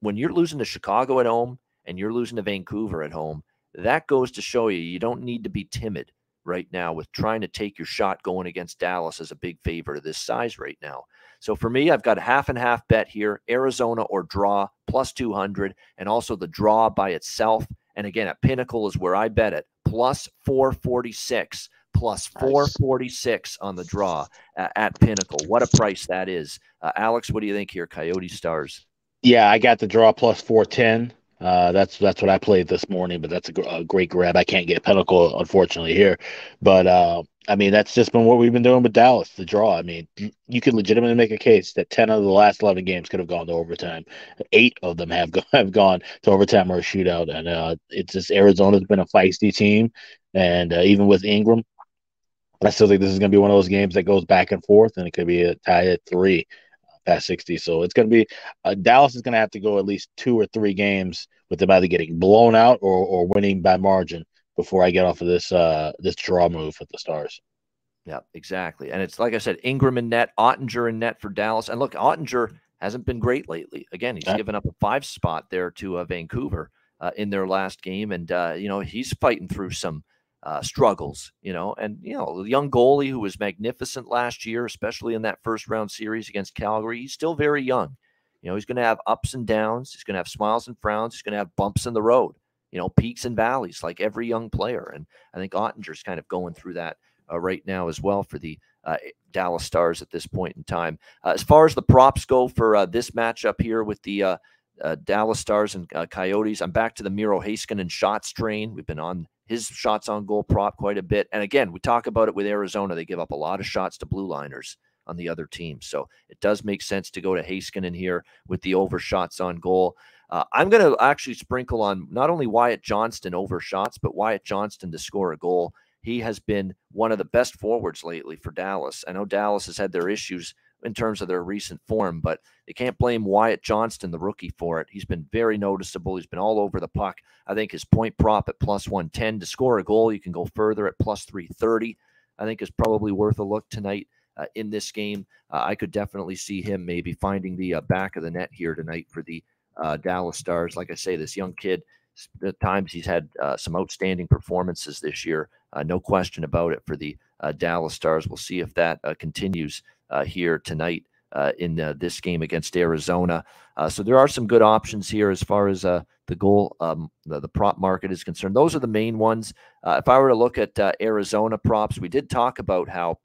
when you're losing to Chicago at home and you're losing to Vancouver at home, that goes to show you, you don't need to be timid right now with trying to take your shot going against Dallas as a big favorite of this size right now. So for me, I've got a half and half bet here, Arizona or draw +200, and also the draw by itself. And again, at Pinnacle is where I bet it, +446 plus nice. 446 on the draw at Pinnacle. What a price that is. Alex, what do you think here? Coyote Stars. Yeah, I got the draw plus 410. That's what I played this morning, but that's a great grab. I can't get Pinnacle, unfortunately, here. But, I mean, that's just been what we've been doing with Dallas, the draw. I mean, you can legitimately make a case that 10 of the last 11 games could have gone to overtime. 8 of them have gone to overtime or a shootout. And it's just Arizona's been a feisty team. And even with Ingram, I still think this is going to be one of those games that goes back and forth, and it could be a tie at 3. Past 60, so it's going to be Dallas is going to have to go at least 2 or 3 games with them either getting blown out or winning by margin before I get off of this this draw move with the Stars. Yeah, exactly. And it's like I said, Ingram in net, Ottinger in net for Dallas. And look, Ottinger hasn't been great lately. Again, he's given up a 5 spot there to Vancouver in their last game, and you know, he's fighting through some struggles, you know, and, you know, the young goalie who was magnificent last year, especially in that first round series against Calgary, he's still very young. You know, he's going to have ups and downs. He's going to have smiles and frowns. He's going to have bumps in the road, you know, peaks and valleys like every young player. And I think Ottinger's kind of going through that right now as well for the Dallas Stars at this point in time. As far as the props go for this matchup here with the Dallas Stars and Coyotes, I'm back to the Miro Heiskanen shots train. We've been on his shots on goal prop quite a bit. And again, we talk about it with Arizona. They give up a lot of shots to blue liners on the other team. So it does make sense to go to Heiskanen here with the over shots on goal. I'm going to actually sprinkle on not only Wyatt Johnston over shots, but Wyatt Johnston to score a goal. He has been one of the best forwards lately for Dallas. I know Dallas has had their issues in terms of their recent form, but they can't blame Wyatt Johnston, the rookie, for it. He's been very noticeable. He's been all over the puck. I think his point prop at plus 110 to score a goal, you can go further at plus 330, I think is probably worth a look tonight in this game. I could definitely see him maybe finding the back of the net here tonight for the Dallas Stars. Like I say, this young kid, at times he's had some outstanding performances this year. No question about it for the Dallas Stars. We'll see if that continues here tonight in this game against Arizona. So there are some good options here as far as the goal, the prop market is concerned. Those are the main ones. If I were to look at Arizona props, we did talk about how,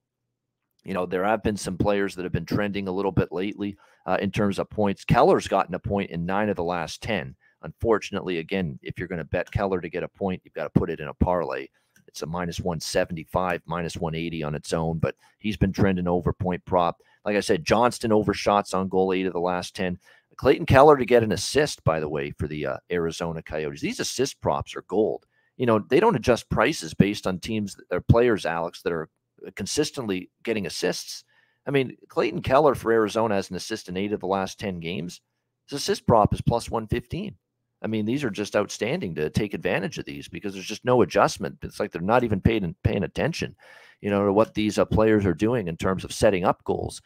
you know, there have been some players that have been trending a little bit lately in terms of points. Keller's gotten a point in 9 of the last 10. Unfortunately, again, if you're going to bet Keller to get a point, you've got to put it in a parlay. It's a minus 175, minus 180 on its own, but he's been trending over point prop. Like I said, Johnston over shots on goal 8 of the last 10. Clayton Keller to get an assist, by the way, for the Arizona Coyotes. These assist props are gold. You know, they don't adjust prices based on teams or players, Alex, that are consistently getting assists. I mean, Clayton Keller for Arizona has an assist in 8 of the last 10 games. His assist prop is plus 115. I mean, these are just outstanding to take advantage of these because there's just no adjustment. It's like they're not even paying attention, you know, to what these players are doing in terms of setting up goals.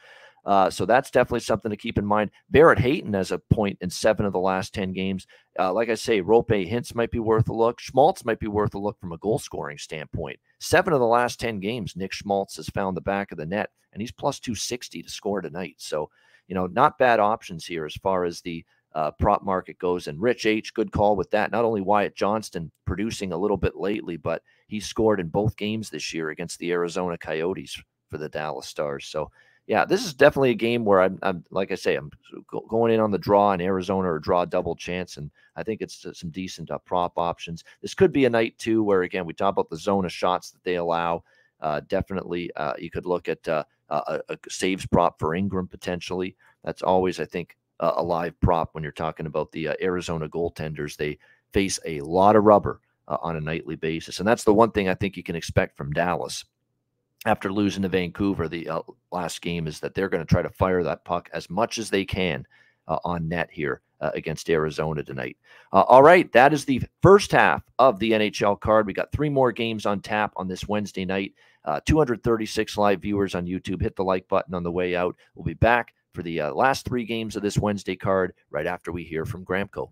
So that's definitely something to keep in mind. Barrett Hayton has a point in 7 of the last 10 games. Like I say, Rope Hintz might be worth a look. Schmaltz might be worth a look from a goal-scoring standpoint. 7 of the last 10 games, Nick Schmaltz has found the back of the net, and he's plus 260 to score tonight. So, you know, not bad options here as far as the prop market goes. And Rich H, good call with that. Not only Wyatt Johnston producing a little bit lately, but he scored in both games this year against the Arizona Coyotes for the Dallas Stars. So yeah, this is definitely a game where I'm like I say, I'm going in on the draw in Arizona or draw double chance. And I think it's some decent prop options. This could be a night too, where again, we talk about the zone of shots that they allow. Definitely you could look at a saves prop for Ingram potentially. That's always, I think, a live prop when you're talking about the Arizona goaltenders. They face a lot of rubber on a nightly basis. And that's the one thing I think you can expect from Dallas after losing to Vancouver the last game is that they're going to try to fire that puck as much as they can on net here against Arizona tonight. All right. That is the first half of the NHL card. We got 3 more games on tap on this Wednesday night. 236 live viewers on YouTube. Hit the like button on the way out. We'll be back for the last 3 games of this Wednesday card right after we hear from Gramco.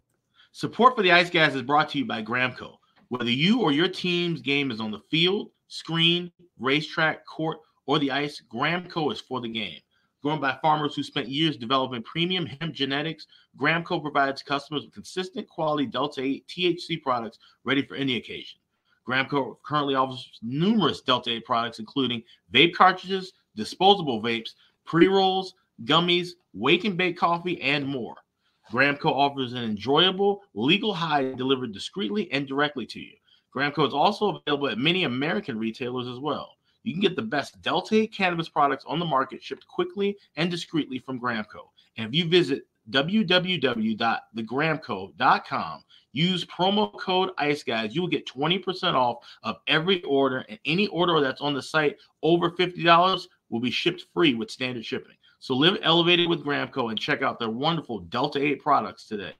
Support for the Ice Guys is brought to you by Gramco. Whether you or your team's game is on the field, screen, racetrack, court, or the ice, Gramco is for the game. Grown by farmers who spent years developing premium hemp genetics, Gramco provides customers with consistent quality Delta 8 THC products ready for any occasion. Gramco currently offers numerous Delta 8 products, including vape cartridges, disposable vapes, pre-rolls, gummies, wake and bake coffee, and more. Gramco offers an enjoyable, legal high delivered discreetly and directly to you. Gramco is also available at many American retailers as well. You can get the best Delta 8 cannabis products on the market shipped quickly and discreetly from Gramco. And if you visit www.thegramco.com, use promo code ICEGUYS, you will get 20% off of every order, and any order that's on the site over $50 will be shipped free with standard shipping. So live elevated with Gramco and check out their wonderful Delta 8 products today.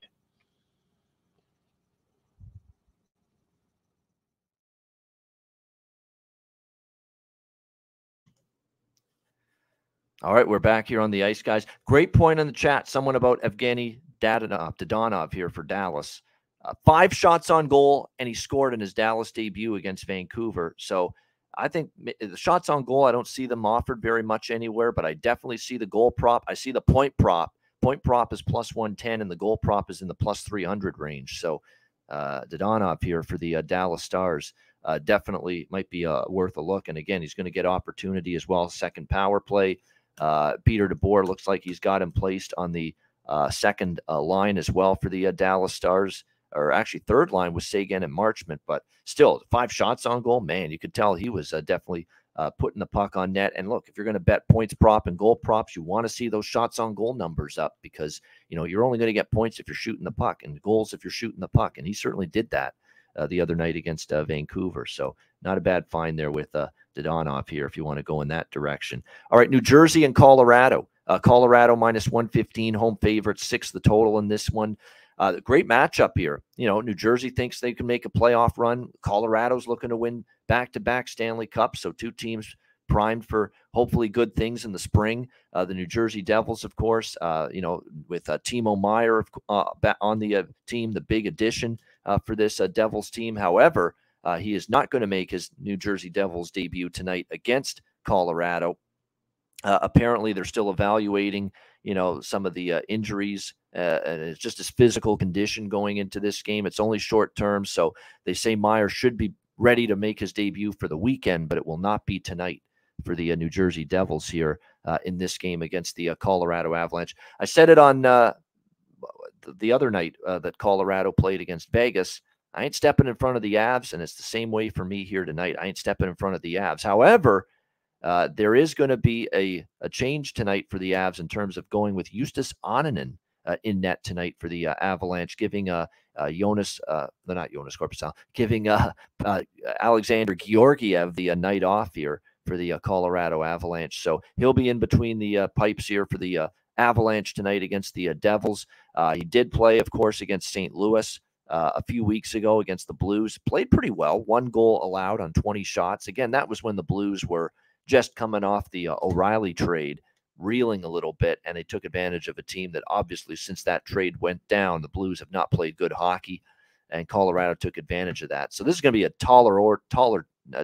All right, we're back here on the Ice Guys. Great point in the chat. Someone about Evgeny Dodonov here for Dallas. 5 shots on goal, and he scored in his Dallas debut against Vancouver. So I think the shots on goal, I don't see them offered very much anywhere, but I definitely see the goal prop. I see the point prop. Point prop is plus 110, and the goal prop is in the plus 300 range. So Dodonov here for the Dallas Stars definitely might be worth a look. And, again, he's going to get opportunity as well, second power play. Peter DeBoer looks like he's got him placed on the second line as well for the Dallas Stars. Or actually third line was Seguin and Marchment, but still 5 shots on goal. Man, you could tell he was definitely putting the puck on net. And look, if you're going to bet points prop and goal props, you want to see those shots on goal numbers up because, you know, you're only going to get points if you're shooting the puck and goals if you're shooting the puck. And he certainly did that the other night against Vancouver. So not a bad find there with Dodonov here if you want to go in that direction. All right, New Jersey and Colorado. Colorado minus 115, home favorite, 6 the total in this one. Great matchup here. You know, New Jersey thinks they can make a playoff run. Colorado's looking to win back-to-back Stanley Cups, so two teams primed for hopefully good things in the spring. The New Jersey Devils, of course, you know, with Timo Meier on the team, the big addition for this Devils team. However, he is not going to make his New Jersey Devils debut tonight against Colorado. Apparently, they're still evaluating, you know, some of the injuries. And it's just his physical condition going into this game. It's only short term. So they say Meier should be ready to make his debut for the weekend, but it will not be tonight for the New Jersey Devils here in this game against the Colorado Avalanche. I said it on the other night that Colorado played against Vegas. I ain't stepping in front of the Avs, and it's the same way for me here tonight. I ain't stepping in front of the Avs. However, there is going to be a change tonight for the Avs in terms of going with Justus Ananen in net tonight for the Avalanche, giving Alexander Georgiev the night off here for the Colorado Avalanche. So he'll be in between the pipes here for the Avalanche tonight against the Devils. He did play, of course, against St. Louis a few weeks ago against the Blues. Played pretty well, 1 goal allowed on 20 shots. Again, that was when the Blues were just coming off the O'Reilly trade, reeling a little bit, and they took advantage of a team that obviously since that trade went down, the Blues have not played good hockey, and Colorado took advantage of that. So this is going to be a taller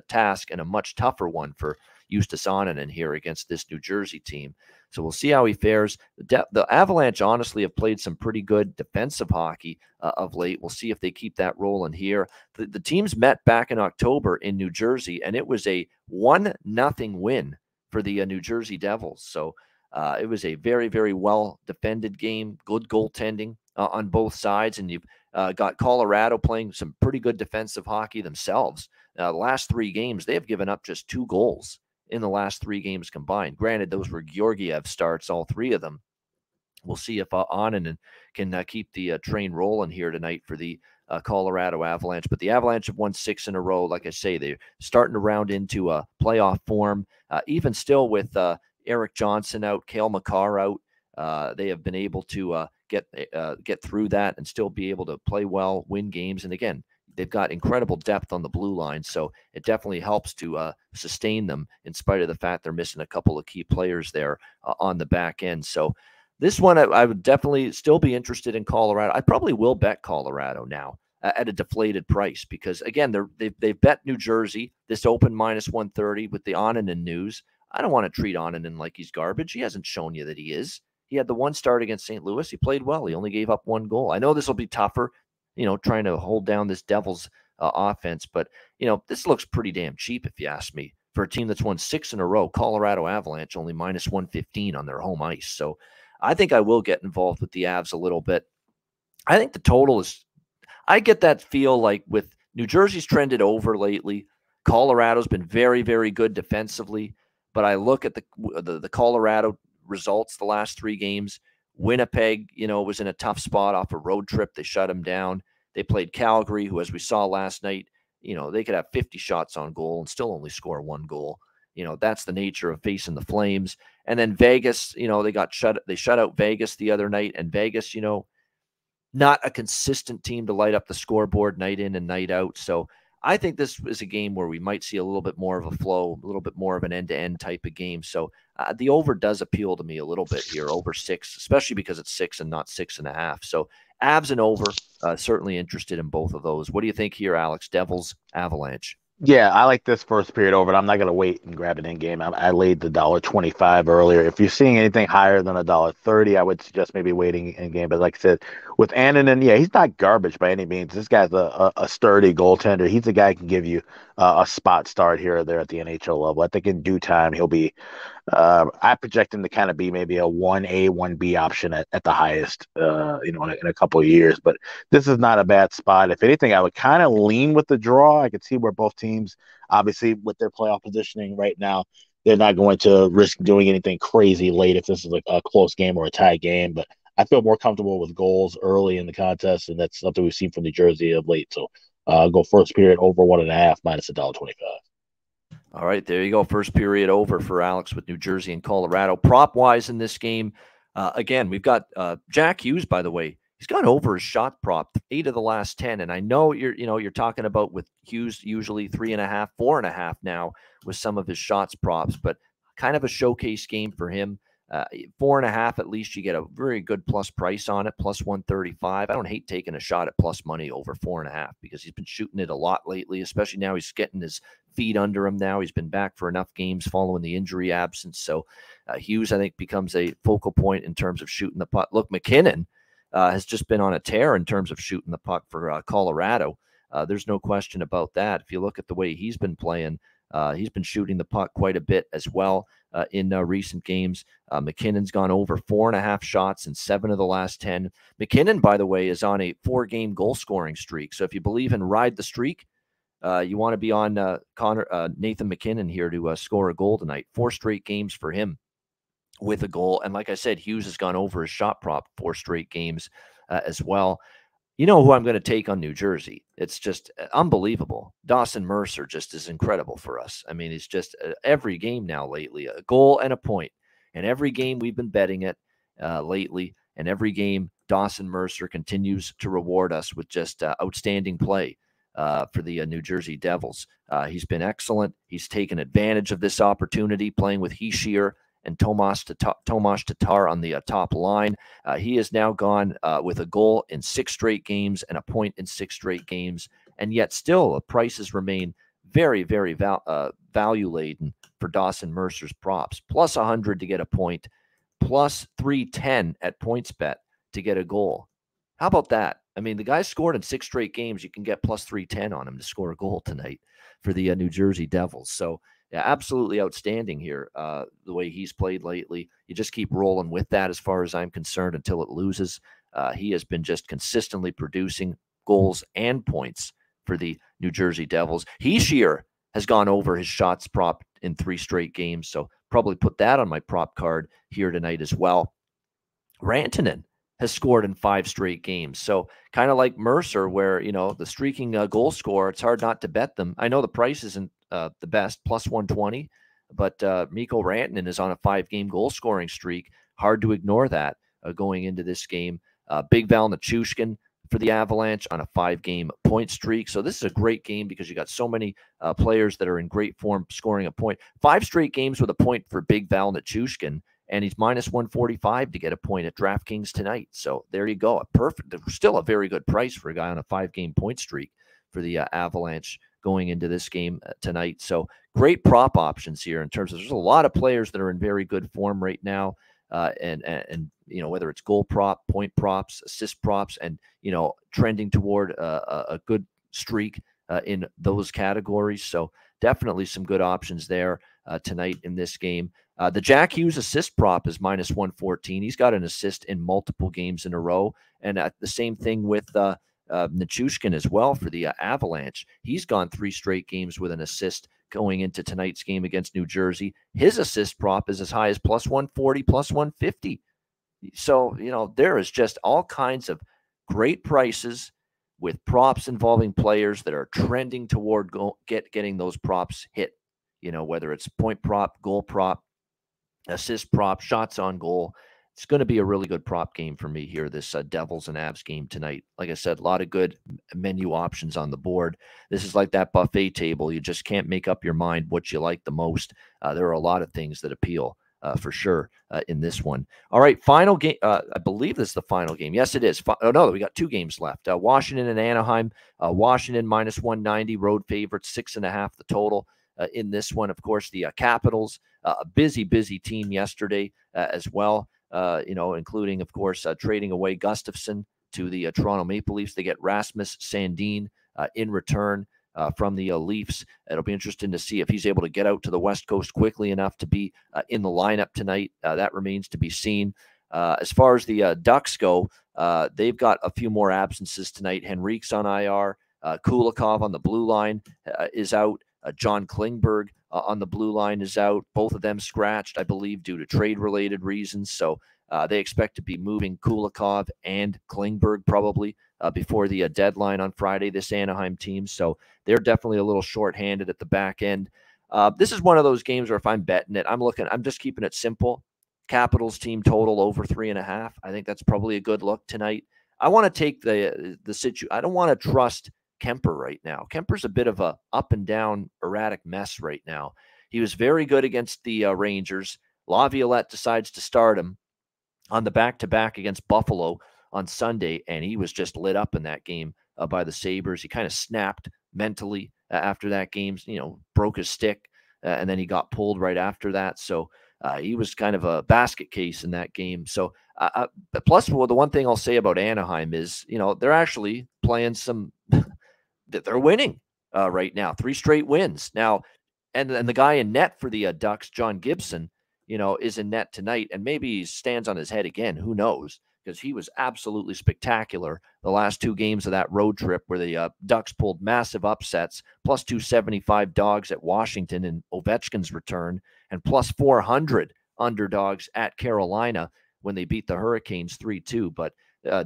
task and a much tougher one for Justus Ananen here against this New Jersey team. So we'll see how he fares. The Avalanche honestly have played some pretty good defensive hockey of late. We'll see if they keep that rolling here. The teams met back in October in New Jersey, and it was a 1-0 win for the New Jersey Devils. So it was a very, very well-defended game, good goaltending on both sides, and you've got Colorado playing some pretty good defensive hockey themselves. The last 3 games, they have given up just 2 goals in the last 3 games combined. Granted, those were Georgiev starts, all 3 of them. We'll see if Ananen can keep the train rolling here tonight for the Colorado Avalanche. But the Avalanche have won 6 in a row. Like I say, they're starting to round into a playoff form. Even still with Eric Johnson out, Kale McCarr out, they have been able to get through that and still be able to play well, win games. And again, they've got incredible depth on the blue line, so it definitely helps to sustain them in spite of the fact they're missing a couple of key players there on the back end. So this one, I would definitely still be interested in Colorado. I probably will bet Colorado now at a deflated price because, again, they've bet New Jersey. This opened minus 130 with the Ananen news. I don't want to treat Ananen like he's garbage. He hasn't shown you that he is. He had the 1 start against St. Louis. He played well. He only gave up 1 goal. I know this will be tougher, you know, trying to hold down this Devils offense. But, you know, this looks pretty damn cheap, if you ask me, for a team that's won 6 in a row. Colorado Avalanche only -115 on their home ice. So I think I will get involved with the Avs a little bit. I think the total is, I get that feel like with New Jersey's trended over lately. Colorado's been very, very good defensively. But I look at the Colorado results the last 3 games. Winnipeg, you know, was in a tough spot off a road trip. They shut them down. They played Calgary, who, as we saw last night, you know, they could have 50 shots on goal and still only score 1 goal. You know, that's the nature of facing the Flames. And then Vegas, you know, they shut out Vegas the other night. And Vegas, you know, not a consistent team to light up the scoreboard night in and night out. So I think this is a game where we might see a little bit more of a flow, a little bit more of an end-to-end type of game. So the over does appeal to me a little bit here, over 6, especially because it's 6 and not 6.5. So Avs and over, certainly interested in both of those. What do you think here, Alex? Devils, Avalanche. Yeah, I like this first period over, and I'm not going to wait and grab an in-game. I laid the $1.25 earlier. If you're seeing anything higher than $1.30, I would suggest maybe waiting in-game. But like I said, with Ananen, yeah, he's not garbage by any means. This guy's a sturdy goaltender. He's a guy who can give you a spot start here or there at the NHL level. I think in due time he'll be I project him to kind of be maybe a 1A, 1B option at the highest, you know, in a couple of years. But this is not a bad spot. If anything, I would kind of lean with the draw. I could see where both teams, obviously, with their playoff positioning right now, they're not going to risk doing anything crazy late if this is a close game or a tie game. But I feel more comfortable with goals early in the contest, and that's something we've seen from New Jersey of late. So go first period over 1.5 minus $1.25. All right, there you go. First period over for Alex with New Jersey and Colorado. Prop-wise in this game, again, we've got Jack Hughes, by the way. He's gone over his shot prop 8 of the last 10. And I know you're talking about with Hughes usually 3.5, 4.5 now with some of his shots props, but kind of a showcase game for him. 4.5 at least, you get a very good plus price on it, plus 135. I don't hate taking a shot at plus money over 4.5 because he's been shooting it a lot lately, especially now he's getting his feet under him now. He's been back for enough games following the injury absence. So Hughes, I think, becomes a focal point in terms of shooting the puck. Look, McKinnon has just been on a tear in terms of shooting the puck for Colorado. There's no question about that. If you look at the way he's been playing, he's been shooting the puck quite a bit as well in recent games. McKinnon's gone over 4.5 shots in 7 of the last 10. McKinnon, by the way, is on a 4-game goal-scoring streak. So if you believe in ride the streak, you want to be on Nathan McKinnon here to score a goal tonight. 4 straight games for him with a goal. And like I said, Hughes has gone over his shot prop 4 straight games as well. You know who I'm going to take on New Jersey. It's just unbelievable. Dawson Mercer just is incredible for us. I mean, it's just every game now lately, a goal and a point. And every game we've been betting it lately, and every game Dawson Mercer continues to reward us with just outstanding play for the New Jersey Devils. He's been excellent. He's taken advantage of this opportunity, playing with Heeshear and Tomas Tatar on the top line. He has now gone with a goal in 6 straight games and a point in 6 straight games, and yet still the prices remain very, very value-laden for Dawson Mercer's props. Plus 100 to get a point, plus 310 at PointsBet to get a goal. How about that? I mean, the guy scored in 6 straight games. You can get plus 310 on him to score a goal tonight for the New Jersey Devils. So, yeah, absolutely outstanding here, the way he's played lately. You just keep rolling with that as far as I'm concerned until it loses. He has been just consistently producing goals and points for the New Jersey Devils. Heeshear has gone over his shots prop in 3 straight games, so probably put that on my prop card here tonight as well. Rantanen has scored in 5 straight games. So kind of like Mercer, where, you know, the streaking goal scorer, it's hard not to bet them. I know the price isn't the best, plus 120, but Mikko Rantanen is on a 5-game goal scoring streak. Hard to ignore that going into this game. Big Val Nichushkin for the Avalanche on a 5-game point streak. So this is a great game because you got so many players that are in great form scoring a point. 5 straight games with a point for Big Val Nichushkin. And he's minus 145 to get a point at DraftKings tonight. So there you go. Perfect. Still a very good price for a guy on a 5-game point streak for the Avalanche going into this game tonight. So great prop options here in terms of there's a lot of players that are in very good form right now. And you know, whether it's goal prop, point props, assist props, and, you know, trending toward a good streak in those categories. So definitely some good options there tonight in this game. The Jack Hughes assist prop is -114. He's got an assist in multiple games in a row. And the same thing with Nichushkin as well for the Avalanche. He's gone 3 straight games with an assist going into tonight's game against New Jersey. His assist prop is as high as +140, +150. So, you know, there is just all kinds of great prices with props involving players that are trending toward getting those props hit, you know, whether it's point prop, goal prop, assist prop, shots on goal. It's going to be a really good prop game for me here, this Devils and Avs game tonight. Like I said, a lot of good menu options on the board. This is like that buffet table. You just can't make up your mind what you like the most. There are a lot of things that appeal for sure in this one. All right, final game. I believe this is the final game. Yes, it is. We got 2 games left. Washington and Anaheim. Washington -190, road favorite, 6.5 the total. In this one, of course, the Capitals, a busy team yesterday as well. You know, including, of course, trading away Gustafsson to the Toronto Maple Leafs. They get Rasmus Sandin in return from the Leafs. It'll be interesting to see if he's able to get out to the West Coast quickly enough to be in the lineup tonight. That remains to be seen. As far as the Ducks go, they've got a few more absences tonight. Henrique's on IR. Kulikov on the blue line is out. John Klingberg on the blue line is out. Both of them scratched, I believe, due to trade-related reasons. So they expect to be moving Kulikov and Klingberg probably before the deadline on Friday, this Anaheim team. So they're definitely a little shorthanded at the back end. This is one of those games where if I'm betting it, I'm just keeping it simple. Capitals team total over 3.5. I think that's probably a good look tonight. I want to take the situation. I don't want to trust Kemper right now. Kemper's a bit of a up and down erratic mess right now. He was very good against the Rangers. Laviolette decides to start him on the back-to-back against Buffalo on Sunday, and he was just lit up in that game by the Sabres. He kind of snapped mentally after that game, you know, broke his stick, and then he got pulled right after that. So he was kind of a basket case in that game. So plus, well, the one thing I'll say about Anaheim is, you know, they're actually playing some – that they're winning right now, 3 straight wins now. And the guy in net for the Ducks, John Gibson, you know, is in net tonight, and maybe he stands on his head again. Who knows? Because he was absolutely spectacular the last 2 games of that road trip where the Ducks pulled massive upsets, +275 dogs at Washington in Ovechkin's return and +400 underdogs at Carolina when they beat the Hurricanes 3-2. But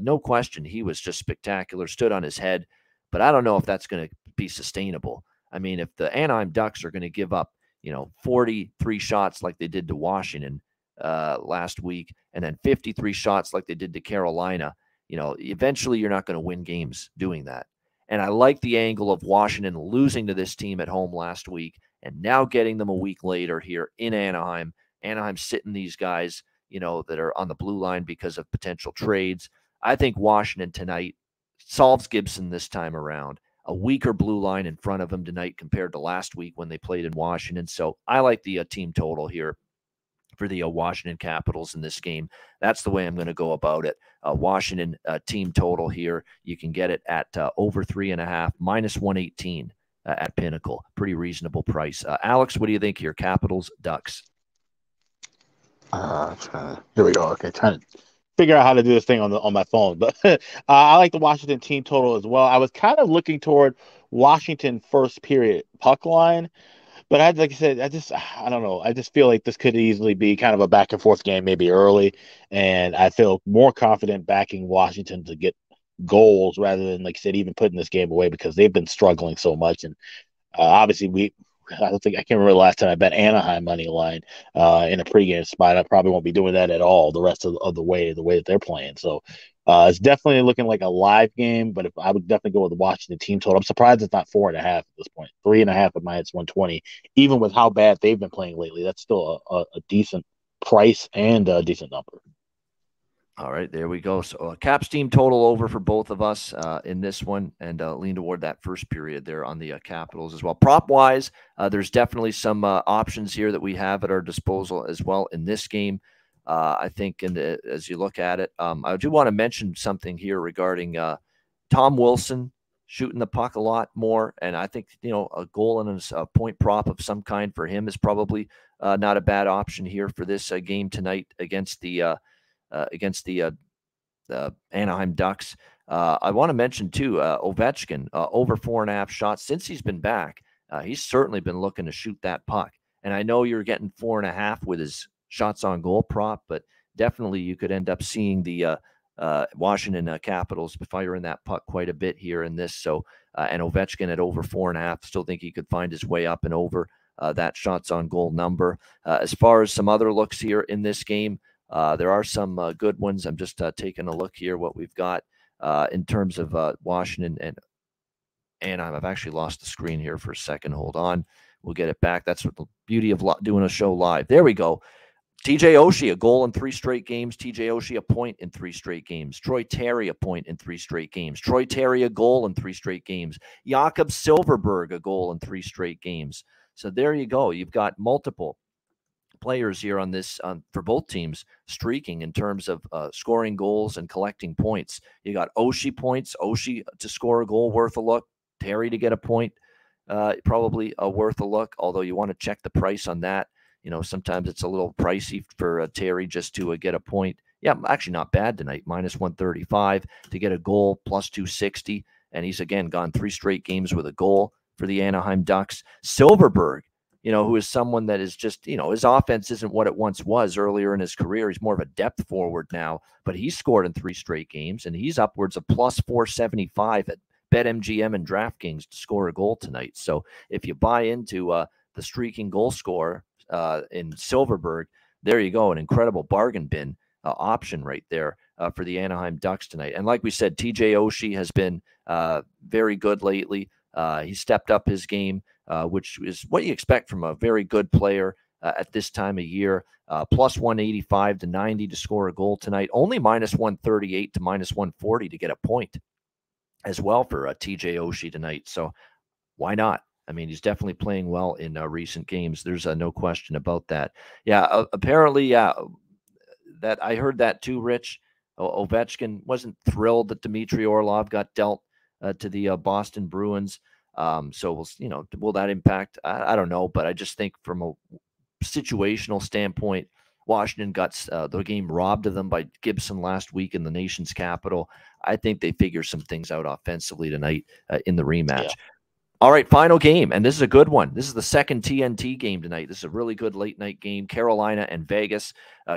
no question, he was just spectacular, stood on his head. But I don't know if that's going to be sustainable. I mean, if the Anaheim Ducks are going to give up, you know, 43 shots like they did to Washington last week, and then 53 shots like they did to Carolina, you know, eventually you're not going to win games doing that. And I like the angle of Washington losing to this team at home last week and now getting them a week later here in Anaheim. Anaheim sitting these guys, you know, that are on the blue line because of potential trades. I think Washington tonight solves Gibson this time around. A weaker blue line in front of him tonight compared to last week when they played in Washington. So I like the team total here for the Washington Capitals in this game. That's the way I'm going to go about it. Washington team total here. You can get it at over 3.5, -118 at Pinnacle. Pretty reasonable price. Alex, what do you think here? Capitals, Ducks. Here we go. Okay, trying to figure out how to do this thing on my phone. But I like the Washington team total as well. I was kind of looking toward Washington first period puck line, but I don't know. I just feel like this could easily be kind of a back and forth game, maybe early. And I feel more confident backing Washington to get goals rather than, like I said, even putting this game away because they've been struggling so much. And obviously I can't remember the last time I bet Anaheim money line in a pregame spot. I probably won't be doing that at all the rest of the way that they're playing. So it's definitely looking like a live game, but I would definitely go with the Washington team total. I'm surprised it's not 4.5 at this point. 3.5 at -120, even with how bad they've been playing lately. That's still a decent price and a decent number. All right, there we go. So Caps team total over for both of us in this one, and lean toward that first period there on the Capitals as well. Prop-wise, there's definitely some options here that we have at our disposal as well in this game, I think, as you look at it. I do want to mention something here regarding Tom Wilson shooting the puck a lot more. And I think, you know, a goal and a point prop of some kind for him is probably not a bad option here for this game tonight against the Anaheim Ducks. I want to mention too, Ovechkin over 4.5 shots since he's been back. He's certainly been looking to shoot that puck. And I know you're getting 4.5 with his shots on goal prop, but definitely you could end up seeing the Washington Capitals firing that puck quite a bit here in this. So, and Ovechkin at over 4.5, still think he could find his way up and over that shots on goal number. As far as some other looks here in this game, there are some good ones. I'm just taking a look here what we've got in terms of Washington and Anaheim. I've actually lost the screen here for a second. Hold on. We'll get it back. That's what the beauty of doing a show live. There we go. TJ Oshie, a goal in 3 straight games. TJ Oshie, a point in 3 straight games. Troy Terry, a point in 3 straight games. Troy Terry, a goal in 3 straight games. Jakob Silverberg, a goal in 3 straight games. So there you go. You've got multiple players here on this for both teams streaking in terms of scoring goals and collecting points. You got Oshie points. Oshie to score a goal worth a look. Terry to get a point probably worth a look, although you want to check the price on that. You know, sometimes it's a little pricey for Terry just to get a point. Yeah, actually not bad tonight, minus 135 to get a goal, plus 260. And he's, again, gone 3 straight games with a goal for the Anaheim Ducks. Silverberg, you know, who is someone that is just, you know, his offense isn't what it once was earlier in his career. He's more of a depth forward now, but he's scored in 3 straight games, and he's upwards of plus 475 at BetMGM and DraftKings to score a goal tonight. So if you buy into the streaking goal scorer, in Silverberg, there you go, an incredible bargain bin option right there for the Anaheim Ducks tonight. And like we said, TJ Oshie has been very good lately. He stepped up his game, which is what you expect from a very good player at this time of year. Plus 185 to 90 to score a goal tonight. Only minus 138 to minus 140 to get a point as well for TJ Oshie tonight. So why not? I mean, he's definitely playing well in recent games. There's no question about that. Yeah, apparently, yeah, that I heard that too, Rich. Ovechkin wasn't thrilled that Dmitry Orlov got dealt to the Boston Bruins. So we'll, you know, will that impact? I don't know, but I just think from a situational standpoint, Washington got the game robbed of them by Gibson last week in the nation's capital. I think they figure some things out offensively tonight in the rematch. Yeah. All right, final game, and this is a good one. This is the second TNT game tonight. This is a really good late-night game, Carolina and Vegas.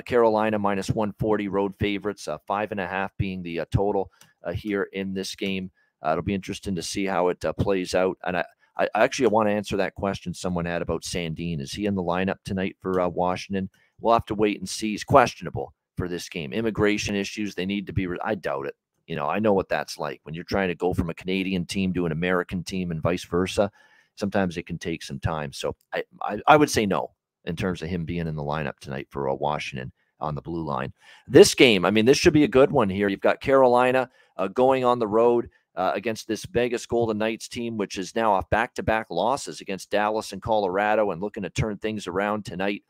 Carolina minus 140, road favorites, 5.5 being the total here in this game. It'll be interesting to see how it plays out. And I actually want to answer that question someone had about Sandin. Is he in the lineup tonight for Washington? We'll have to wait and see. He's questionable for this game. Immigration issues, they need to be – I doubt it. You know, I know what that's like when you're trying to go from a Canadian team to an American team and vice versa. Sometimes it can take some time. So I would say no in terms of him being in the lineup tonight for Washington on the blue line. This game, I mean, this should be a good one here. You've got Carolina going on the road against this Vegas Golden Knights team, which is now off back-to-back losses against Dallas and Colorado and looking to turn things around tonight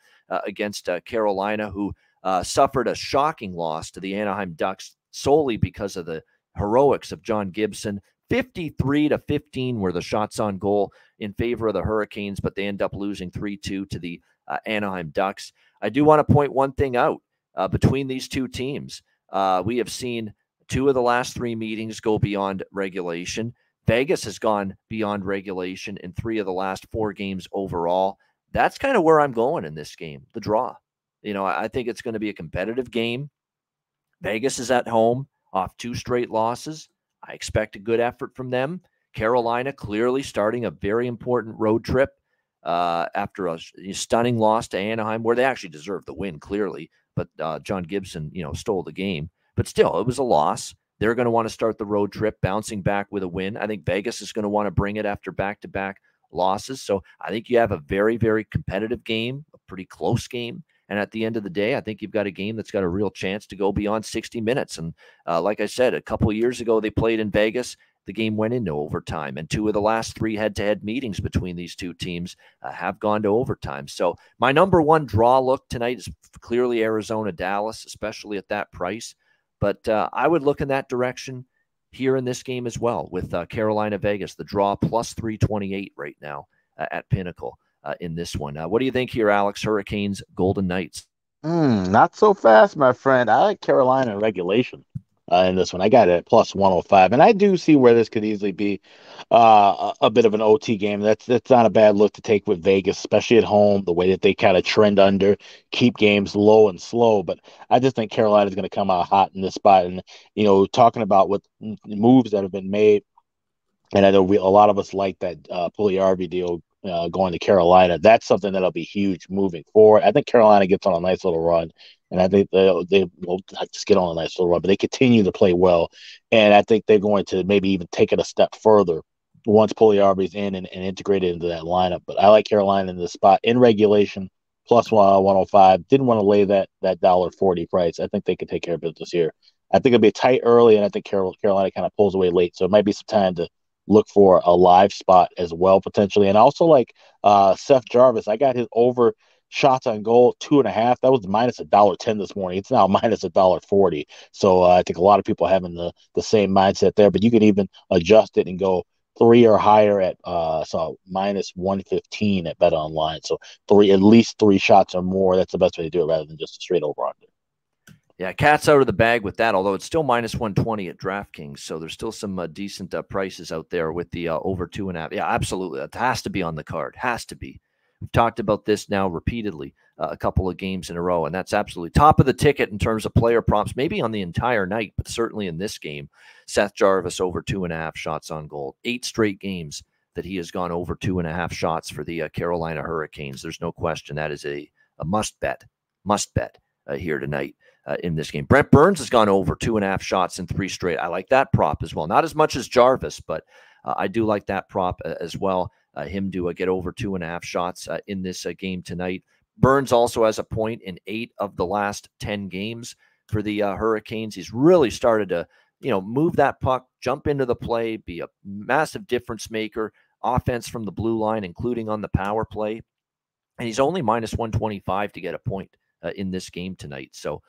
against Carolina, who suffered a shocking loss to the Anaheim Ducks solely because of the heroics of John Gibson. 53 to 15 were the shots on goal in favor of the Hurricanes, but they end up losing 3-2 to the Anaheim Ducks. I do want to point one thing out between these two teams. We have seen 2 of the last 3 meetings go beyond regulation. Vegas has gone beyond regulation in 3 of the last 4 games overall. That's kind of where I'm going in this game, the draw. You know, I think it's going to be a competitive game. Vegas is at home off 2 straight losses. I expect a good effort from them. Carolina clearly starting a very important road trip after a stunning loss to Anaheim, where they actually deserved the win clearly, but John Gibson, you know, stole the game. But still, it was a loss. They're going to want to start the road trip bouncing back with a win. I think Vegas is going to want to bring it after back-to-back losses. So I think you have a very, very competitive game, a pretty close game. And at the end of the day, I think you've got a game that's got a real chance to go beyond 60 minutes. And like I said, a couple of years ago, they played in Vegas. The game went into overtime. And 2 of the last 3 head-to-head meetings between these two teams have gone to overtime. So my number 1 draw look tonight is clearly Arizona-Dallas, especially at that price. But I would look in that direction. here in this game as well with Carolina Vegas, the draw plus 328 right now at Pinnacle in this one. What do you think here, Alex? Hurricanes, Golden Knights. Not so fast, my friend. I like Carolina in regulation in this one. I got it at plus 105, and I do see where this could easily be a bit of an OT game. That's not a bad look to take with Vegas, especially at home, the way that they kind of trend under, keep games low and slow. But I just think Carolina is going to come out hot in this spot. And, you know, talking about what moves that have been made, and I know a lot of us like that Puljujärvi deal, going to Carolina. That's something that'll be huge moving forward. I think Carolina gets on a nice little run, and I think they will just get on a nice little run, but they continue to play well, and I think they're going to maybe even take it a step further once Puljujärvi's in and integrated into that lineup. But I like Carolina in this spot in regulation, plus 105. Didn't want to lay that $1.40 price. I think they could take care of business here. I think it'll be tight early, and I think Carolina kind of pulls away late, so it might be some time to look for a live spot as well, potentially. And I also like Seth Jarvis. I got his over shots on goal, 2.5. That was minus $1.10 this morning. It's now minus $1.40. So I think a lot of people are having the same mindset there. But you can even adjust it and go three or higher at minus 115 at BetOnline. So at least three shots or more. That's the best way to do it rather than just a straight over under. Yeah, cat's out of the bag with that, although it's still minus 120 at DraftKings. So there's still some decent prices out there with the over 2.5. Yeah, absolutely. That has to be on the card. Has to be. We've talked about this now repeatedly a couple of games in a row, and that's absolutely top of the ticket in terms of player prompts, maybe on the entire night, but certainly in this game. Seth Jarvis over 2.5 shots on goal. 8 straight games that he has gone over 2.5 shots for the Carolina Hurricanes. There's no question that is a must bet here tonight. In this game, Brent Burns has gone over 2.5 shots in 3 straight. I like that prop as well. Not as much as Jarvis, but I do like that prop as well. Him to get over 2.5 shots in this game tonight. Burns also has a point in 8 of the last 10 games for the Hurricanes. He's really started to, move that puck, jump into the play, be a massive difference maker, offense from the blue line, including on the power play. And he's only minus 125 to get a point in this game tonight. So,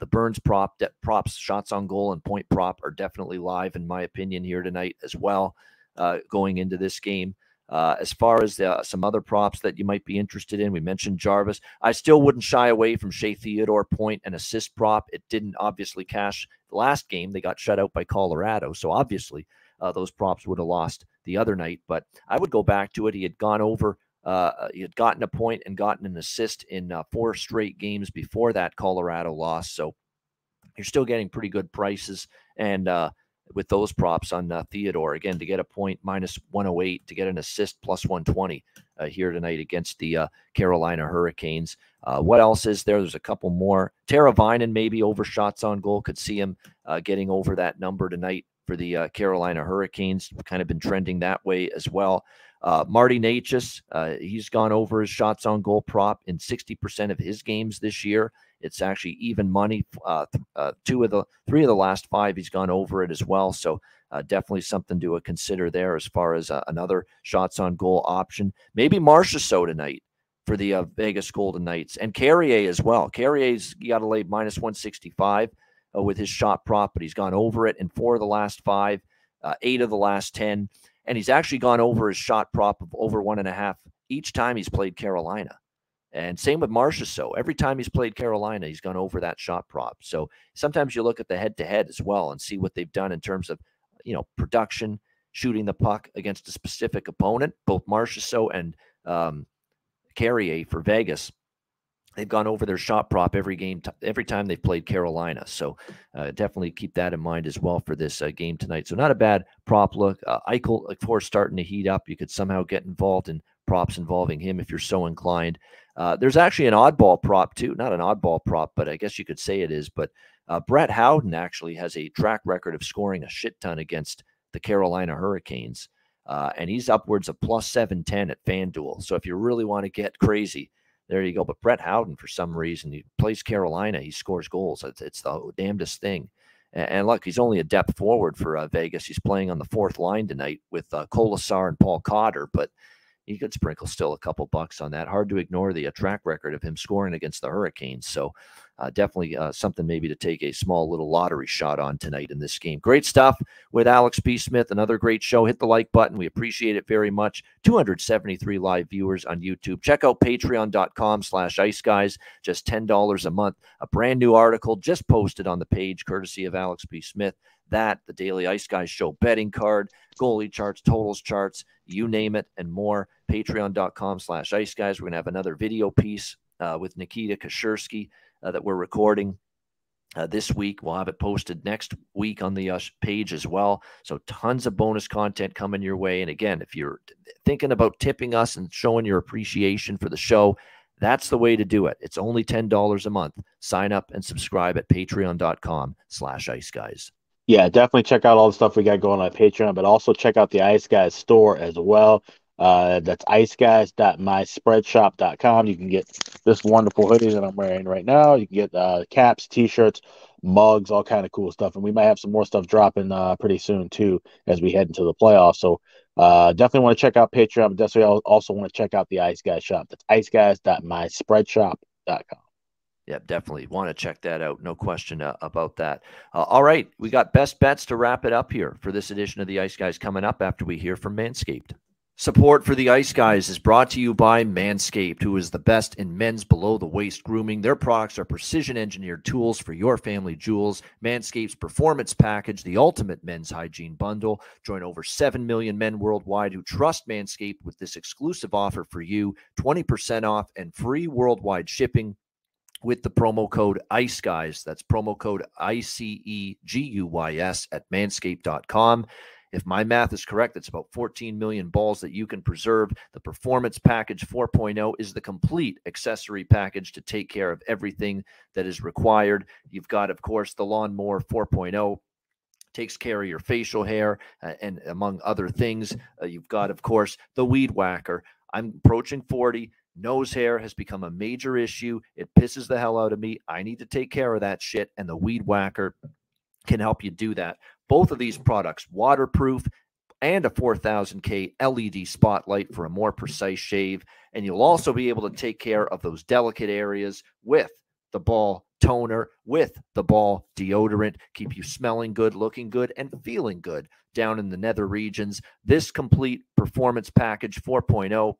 the Burns prop, props, shots on goal, and point prop are definitely live, in my opinion, here tonight as well going into this game. As far as some other props that you might be interested in, we mentioned Jarvis. I still wouldn't shy away from Shea Theodore point and assist prop. It didn't obviously cash the last game. They got shut out by Colorado, so obviously those props would have lost the other night, but I would go back to it. He had gone over. He had gotten a point and gotten an assist in 4 straight games before that Colorado loss. So you're still getting pretty good prices. And with those props on Theodore, again, to get a point minus 108, to get an assist plus 120 here tonight against the Carolina Hurricanes. What else is there? There's a couple more. Tara Vinen maybe over shots on goal. Could see him getting over that number tonight for the Carolina Hurricanes. Kind of been trending that way as well. Marty Natchez, he's gone over his shots on goal prop in 60% of his games this year. It's actually even money. 3 of the last 5, he's gone over it as well. So definitely something to consider there as far as another shots on goal option. Maybe Marchessault tonight for the Vegas Golden Knights, and Carrier as well. Carrier's got to lay minus 165 with his shot prop, but he's gone over it in 4 of the last 5, 8 of the last 10. And he's actually gone over his shot prop of over 1.5 each time he's played Carolina. And same with Marchessault. Every time he's played Carolina, he's gone over that shot prop. So sometimes you look at the head-to-head as well and see what they've done in terms of, production, shooting the puck against a specific opponent. Both Marchessault and Carrier for Vegas, they've gone over their shot prop every game, every time they've played Carolina. So definitely keep that in mind as well for this game tonight. So not a bad prop look. Eichel, of course, starting to heat up. You could somehow get involved in props involving him if you're so inclined. There's actually an oddball prop too. Not an oddball prop, but I guess you could say it is. But Brett Howden actually has a track record of scoring a shit ton against the Carolina Hurricanes. And he's upwards of plus 710 at FanDuel. So if you really want to get crazy, there you go. But Brett Howden, for some reason, he plays Carolina. He scores goals. It's the damnedest thing. And look, he's only a depth forward for Vegas. He's playing on the 4th line tonight with Kolasar and Paul Cotter, but he could sprinkle still a couple bucks on that. Hard to ignore the track record of him scoring against the Hurricanes. So definitely something maybe to take a small little lottery shot on tonight in this game. Great stuff with Alex B. Smith. Another great show. Hit the like button. We appreciate it very much. 273 live viewers on YouTube. Check out patreon.com/iceguys. Just $10 a month. A brand new article just posted on the page, courtesy of Alex B. Smith. That, the Daily Ice Guys Show betting card, goalie charts, totals charts, you name it, and more. Patreon.com/iceguys. We're going to have another video piece with Nikita Kashersky that we're recording this week. We'll have it posted next week on the page as well. So tons of bonus content coming your way. And again, if you're thinking about tipping us and showing your appreciation for the show, that's the way to do it. It's only $10 a month. Sign up and subscribe at patreon.com/iceguys. Yeah, definitely check out all the stuff we got going on Patreon, but also check out the Ice Guys store as well. That's iceguys.myspreadshop.com. You can get this wonderful hoodie that I'm wearing right now. You can get caps, T-shirts, mugs, all kind of cool stuff. And we might have some more stuff dropping pretty soon, too, as we head into the playoffs. So definitely want to check out Patreon, but definitely also want to check out the Ice Guys shop. That's iceguys.myspreadshop.com. Yeah, definitely want to check that out. No question about that. All right. We got best bets to wrap it up here for this edition of the Ice Guys coming up after we hear from Manscaped. Support for the Ice Guys is brought to you by Manscaped, who is the best in men's below-the-waist grooming. Their products are precision-engineered tools for your family jewels. Manscaped's Performance Package, the ultimate men's hygiene bundle. Join over 7 million men worldwide who trust Manscaped with this exclusive offer for you, 20% off and free worldwide shipping with the promo code ICEGUYS. That's promo code ICEGUYS at manscaped.com. If my math is correct, it's about 14 million balls that you can preserve. The Performance Package 4.0 is the complete accessory package to take care of everything that is required. You've got, of course, the Lawnmower 4.0. Takes care of your facial hair and among other things. You've got, of course, the Weed Whacker. I'm approaching 40. Nose hair has become a major issue. It pisses the hell out of me. I need to take care of that shit, and the Weed Whacker can help you do that. Both of these products, waterproof and a 4000K LED spotlight for a more precise shave, and you'll also be able to take care of those delicate areas with the ball toner, with the ball deodorant. Keep you smelling good, looking good, and feeling good down in the nether regions. This complete Performance Package 4.0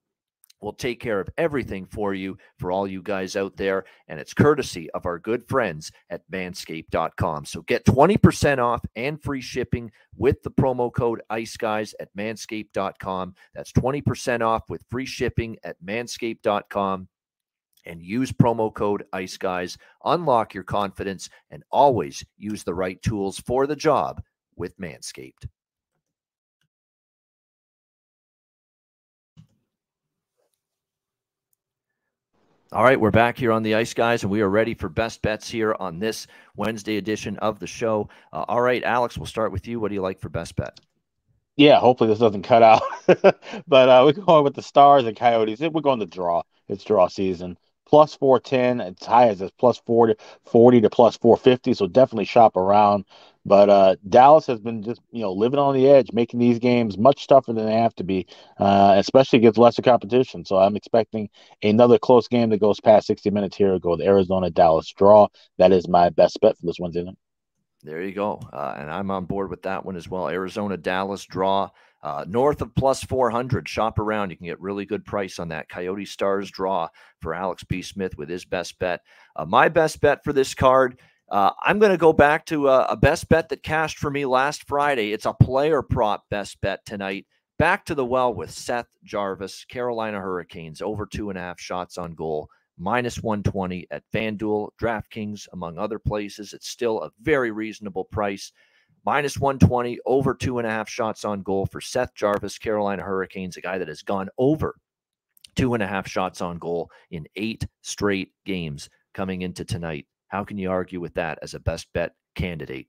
will take care of everything for you, for all you guys out there. And it's courtesy of our good friends at manscaped.com. So get 20% off and free shipping with the promo code ICEGUYS at manscaped.com. That's 20% off with free shipping at manscaped.com. And use promo code ICEGUYS. Unlock your confidence and always use the right tools for the job with Manscaped. All right, we're back here on the Ice Guys, and we are ready for best bets here on this Wednesday edition of the show. All right, Alex, we'll start with you. What do you like for best bet? Yeah, hopefully this doesn't cut out. But we're going with the Stars and Coyotes. We're going to draw. It's draw season. Plus 410, it's high as it's plus 40 to plus 450, so definitely shop around. But Dallas has been just, living on the edge, making these games much tougher than they have to be, especially against lesser competition. So I'm expecting another close game that goes past 60 minutes here. Go with Arizona-Dallas draw. That is my best bet for this Wednesday night. There you go. And I'm on board with that one as well. Arizona-Dallas draw. North of plus 400, shop around. You can get really good price on that. Coyote Stars draw for Alex B. Smith with his best bet. My best bet for this card, I'm going to go back to a best bet that cashed for me last Friday. It's a player prop best bet tonight. Back to the well with Seth Jarvis, Carolina Hurricanes, over 2.5 shots on goal, minus 120 at FanDuel, DraftKings, among other places. It's still a very reasonable price. Minus 120, over 2.5 shots on goal for Seth Jarvis, Carolina Hurricanes, a guy that has gone over 2.5 shots on goal in 8 straight games coming into tonight. How can you argue with that as a best bet candidate?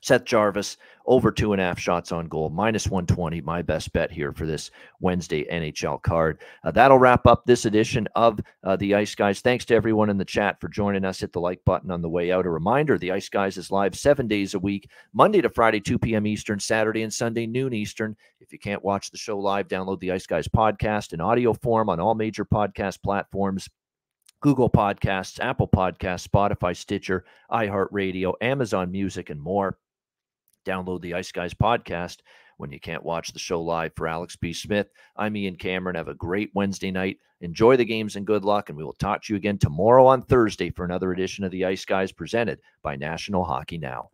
Seth Jarvis, over 2.5 shots on goal, minus 120, my best bet here for this Wednesday NHL card. That'll wrap up this edition of the Ice Guys. Thanks to everyone in the chat for joining us. Hit the like button on the way out. A reminder, the Ice Guys is live 7 days a week, Monday to Friday, 2 p.m. Eastern, Saturday and Sunday, noon Eastern. If you can't watch the show live, download the Ice Guys podcast in audio form on all major podcast platforms. Google Podcasts, Apple Podcasts, Spotify, Stitcher, iHeartRadio, Amazon Music, and more. Download the Ice Guys podcast when you can't watch the show live. For Alex B. Smith, I'm Ian Cameron. Have a great Wednesday night. Enjoy the games and good luck, and we will talk to you again tomorrow on Thursday for another edition of the Ice Guys presented by National Hockey Now.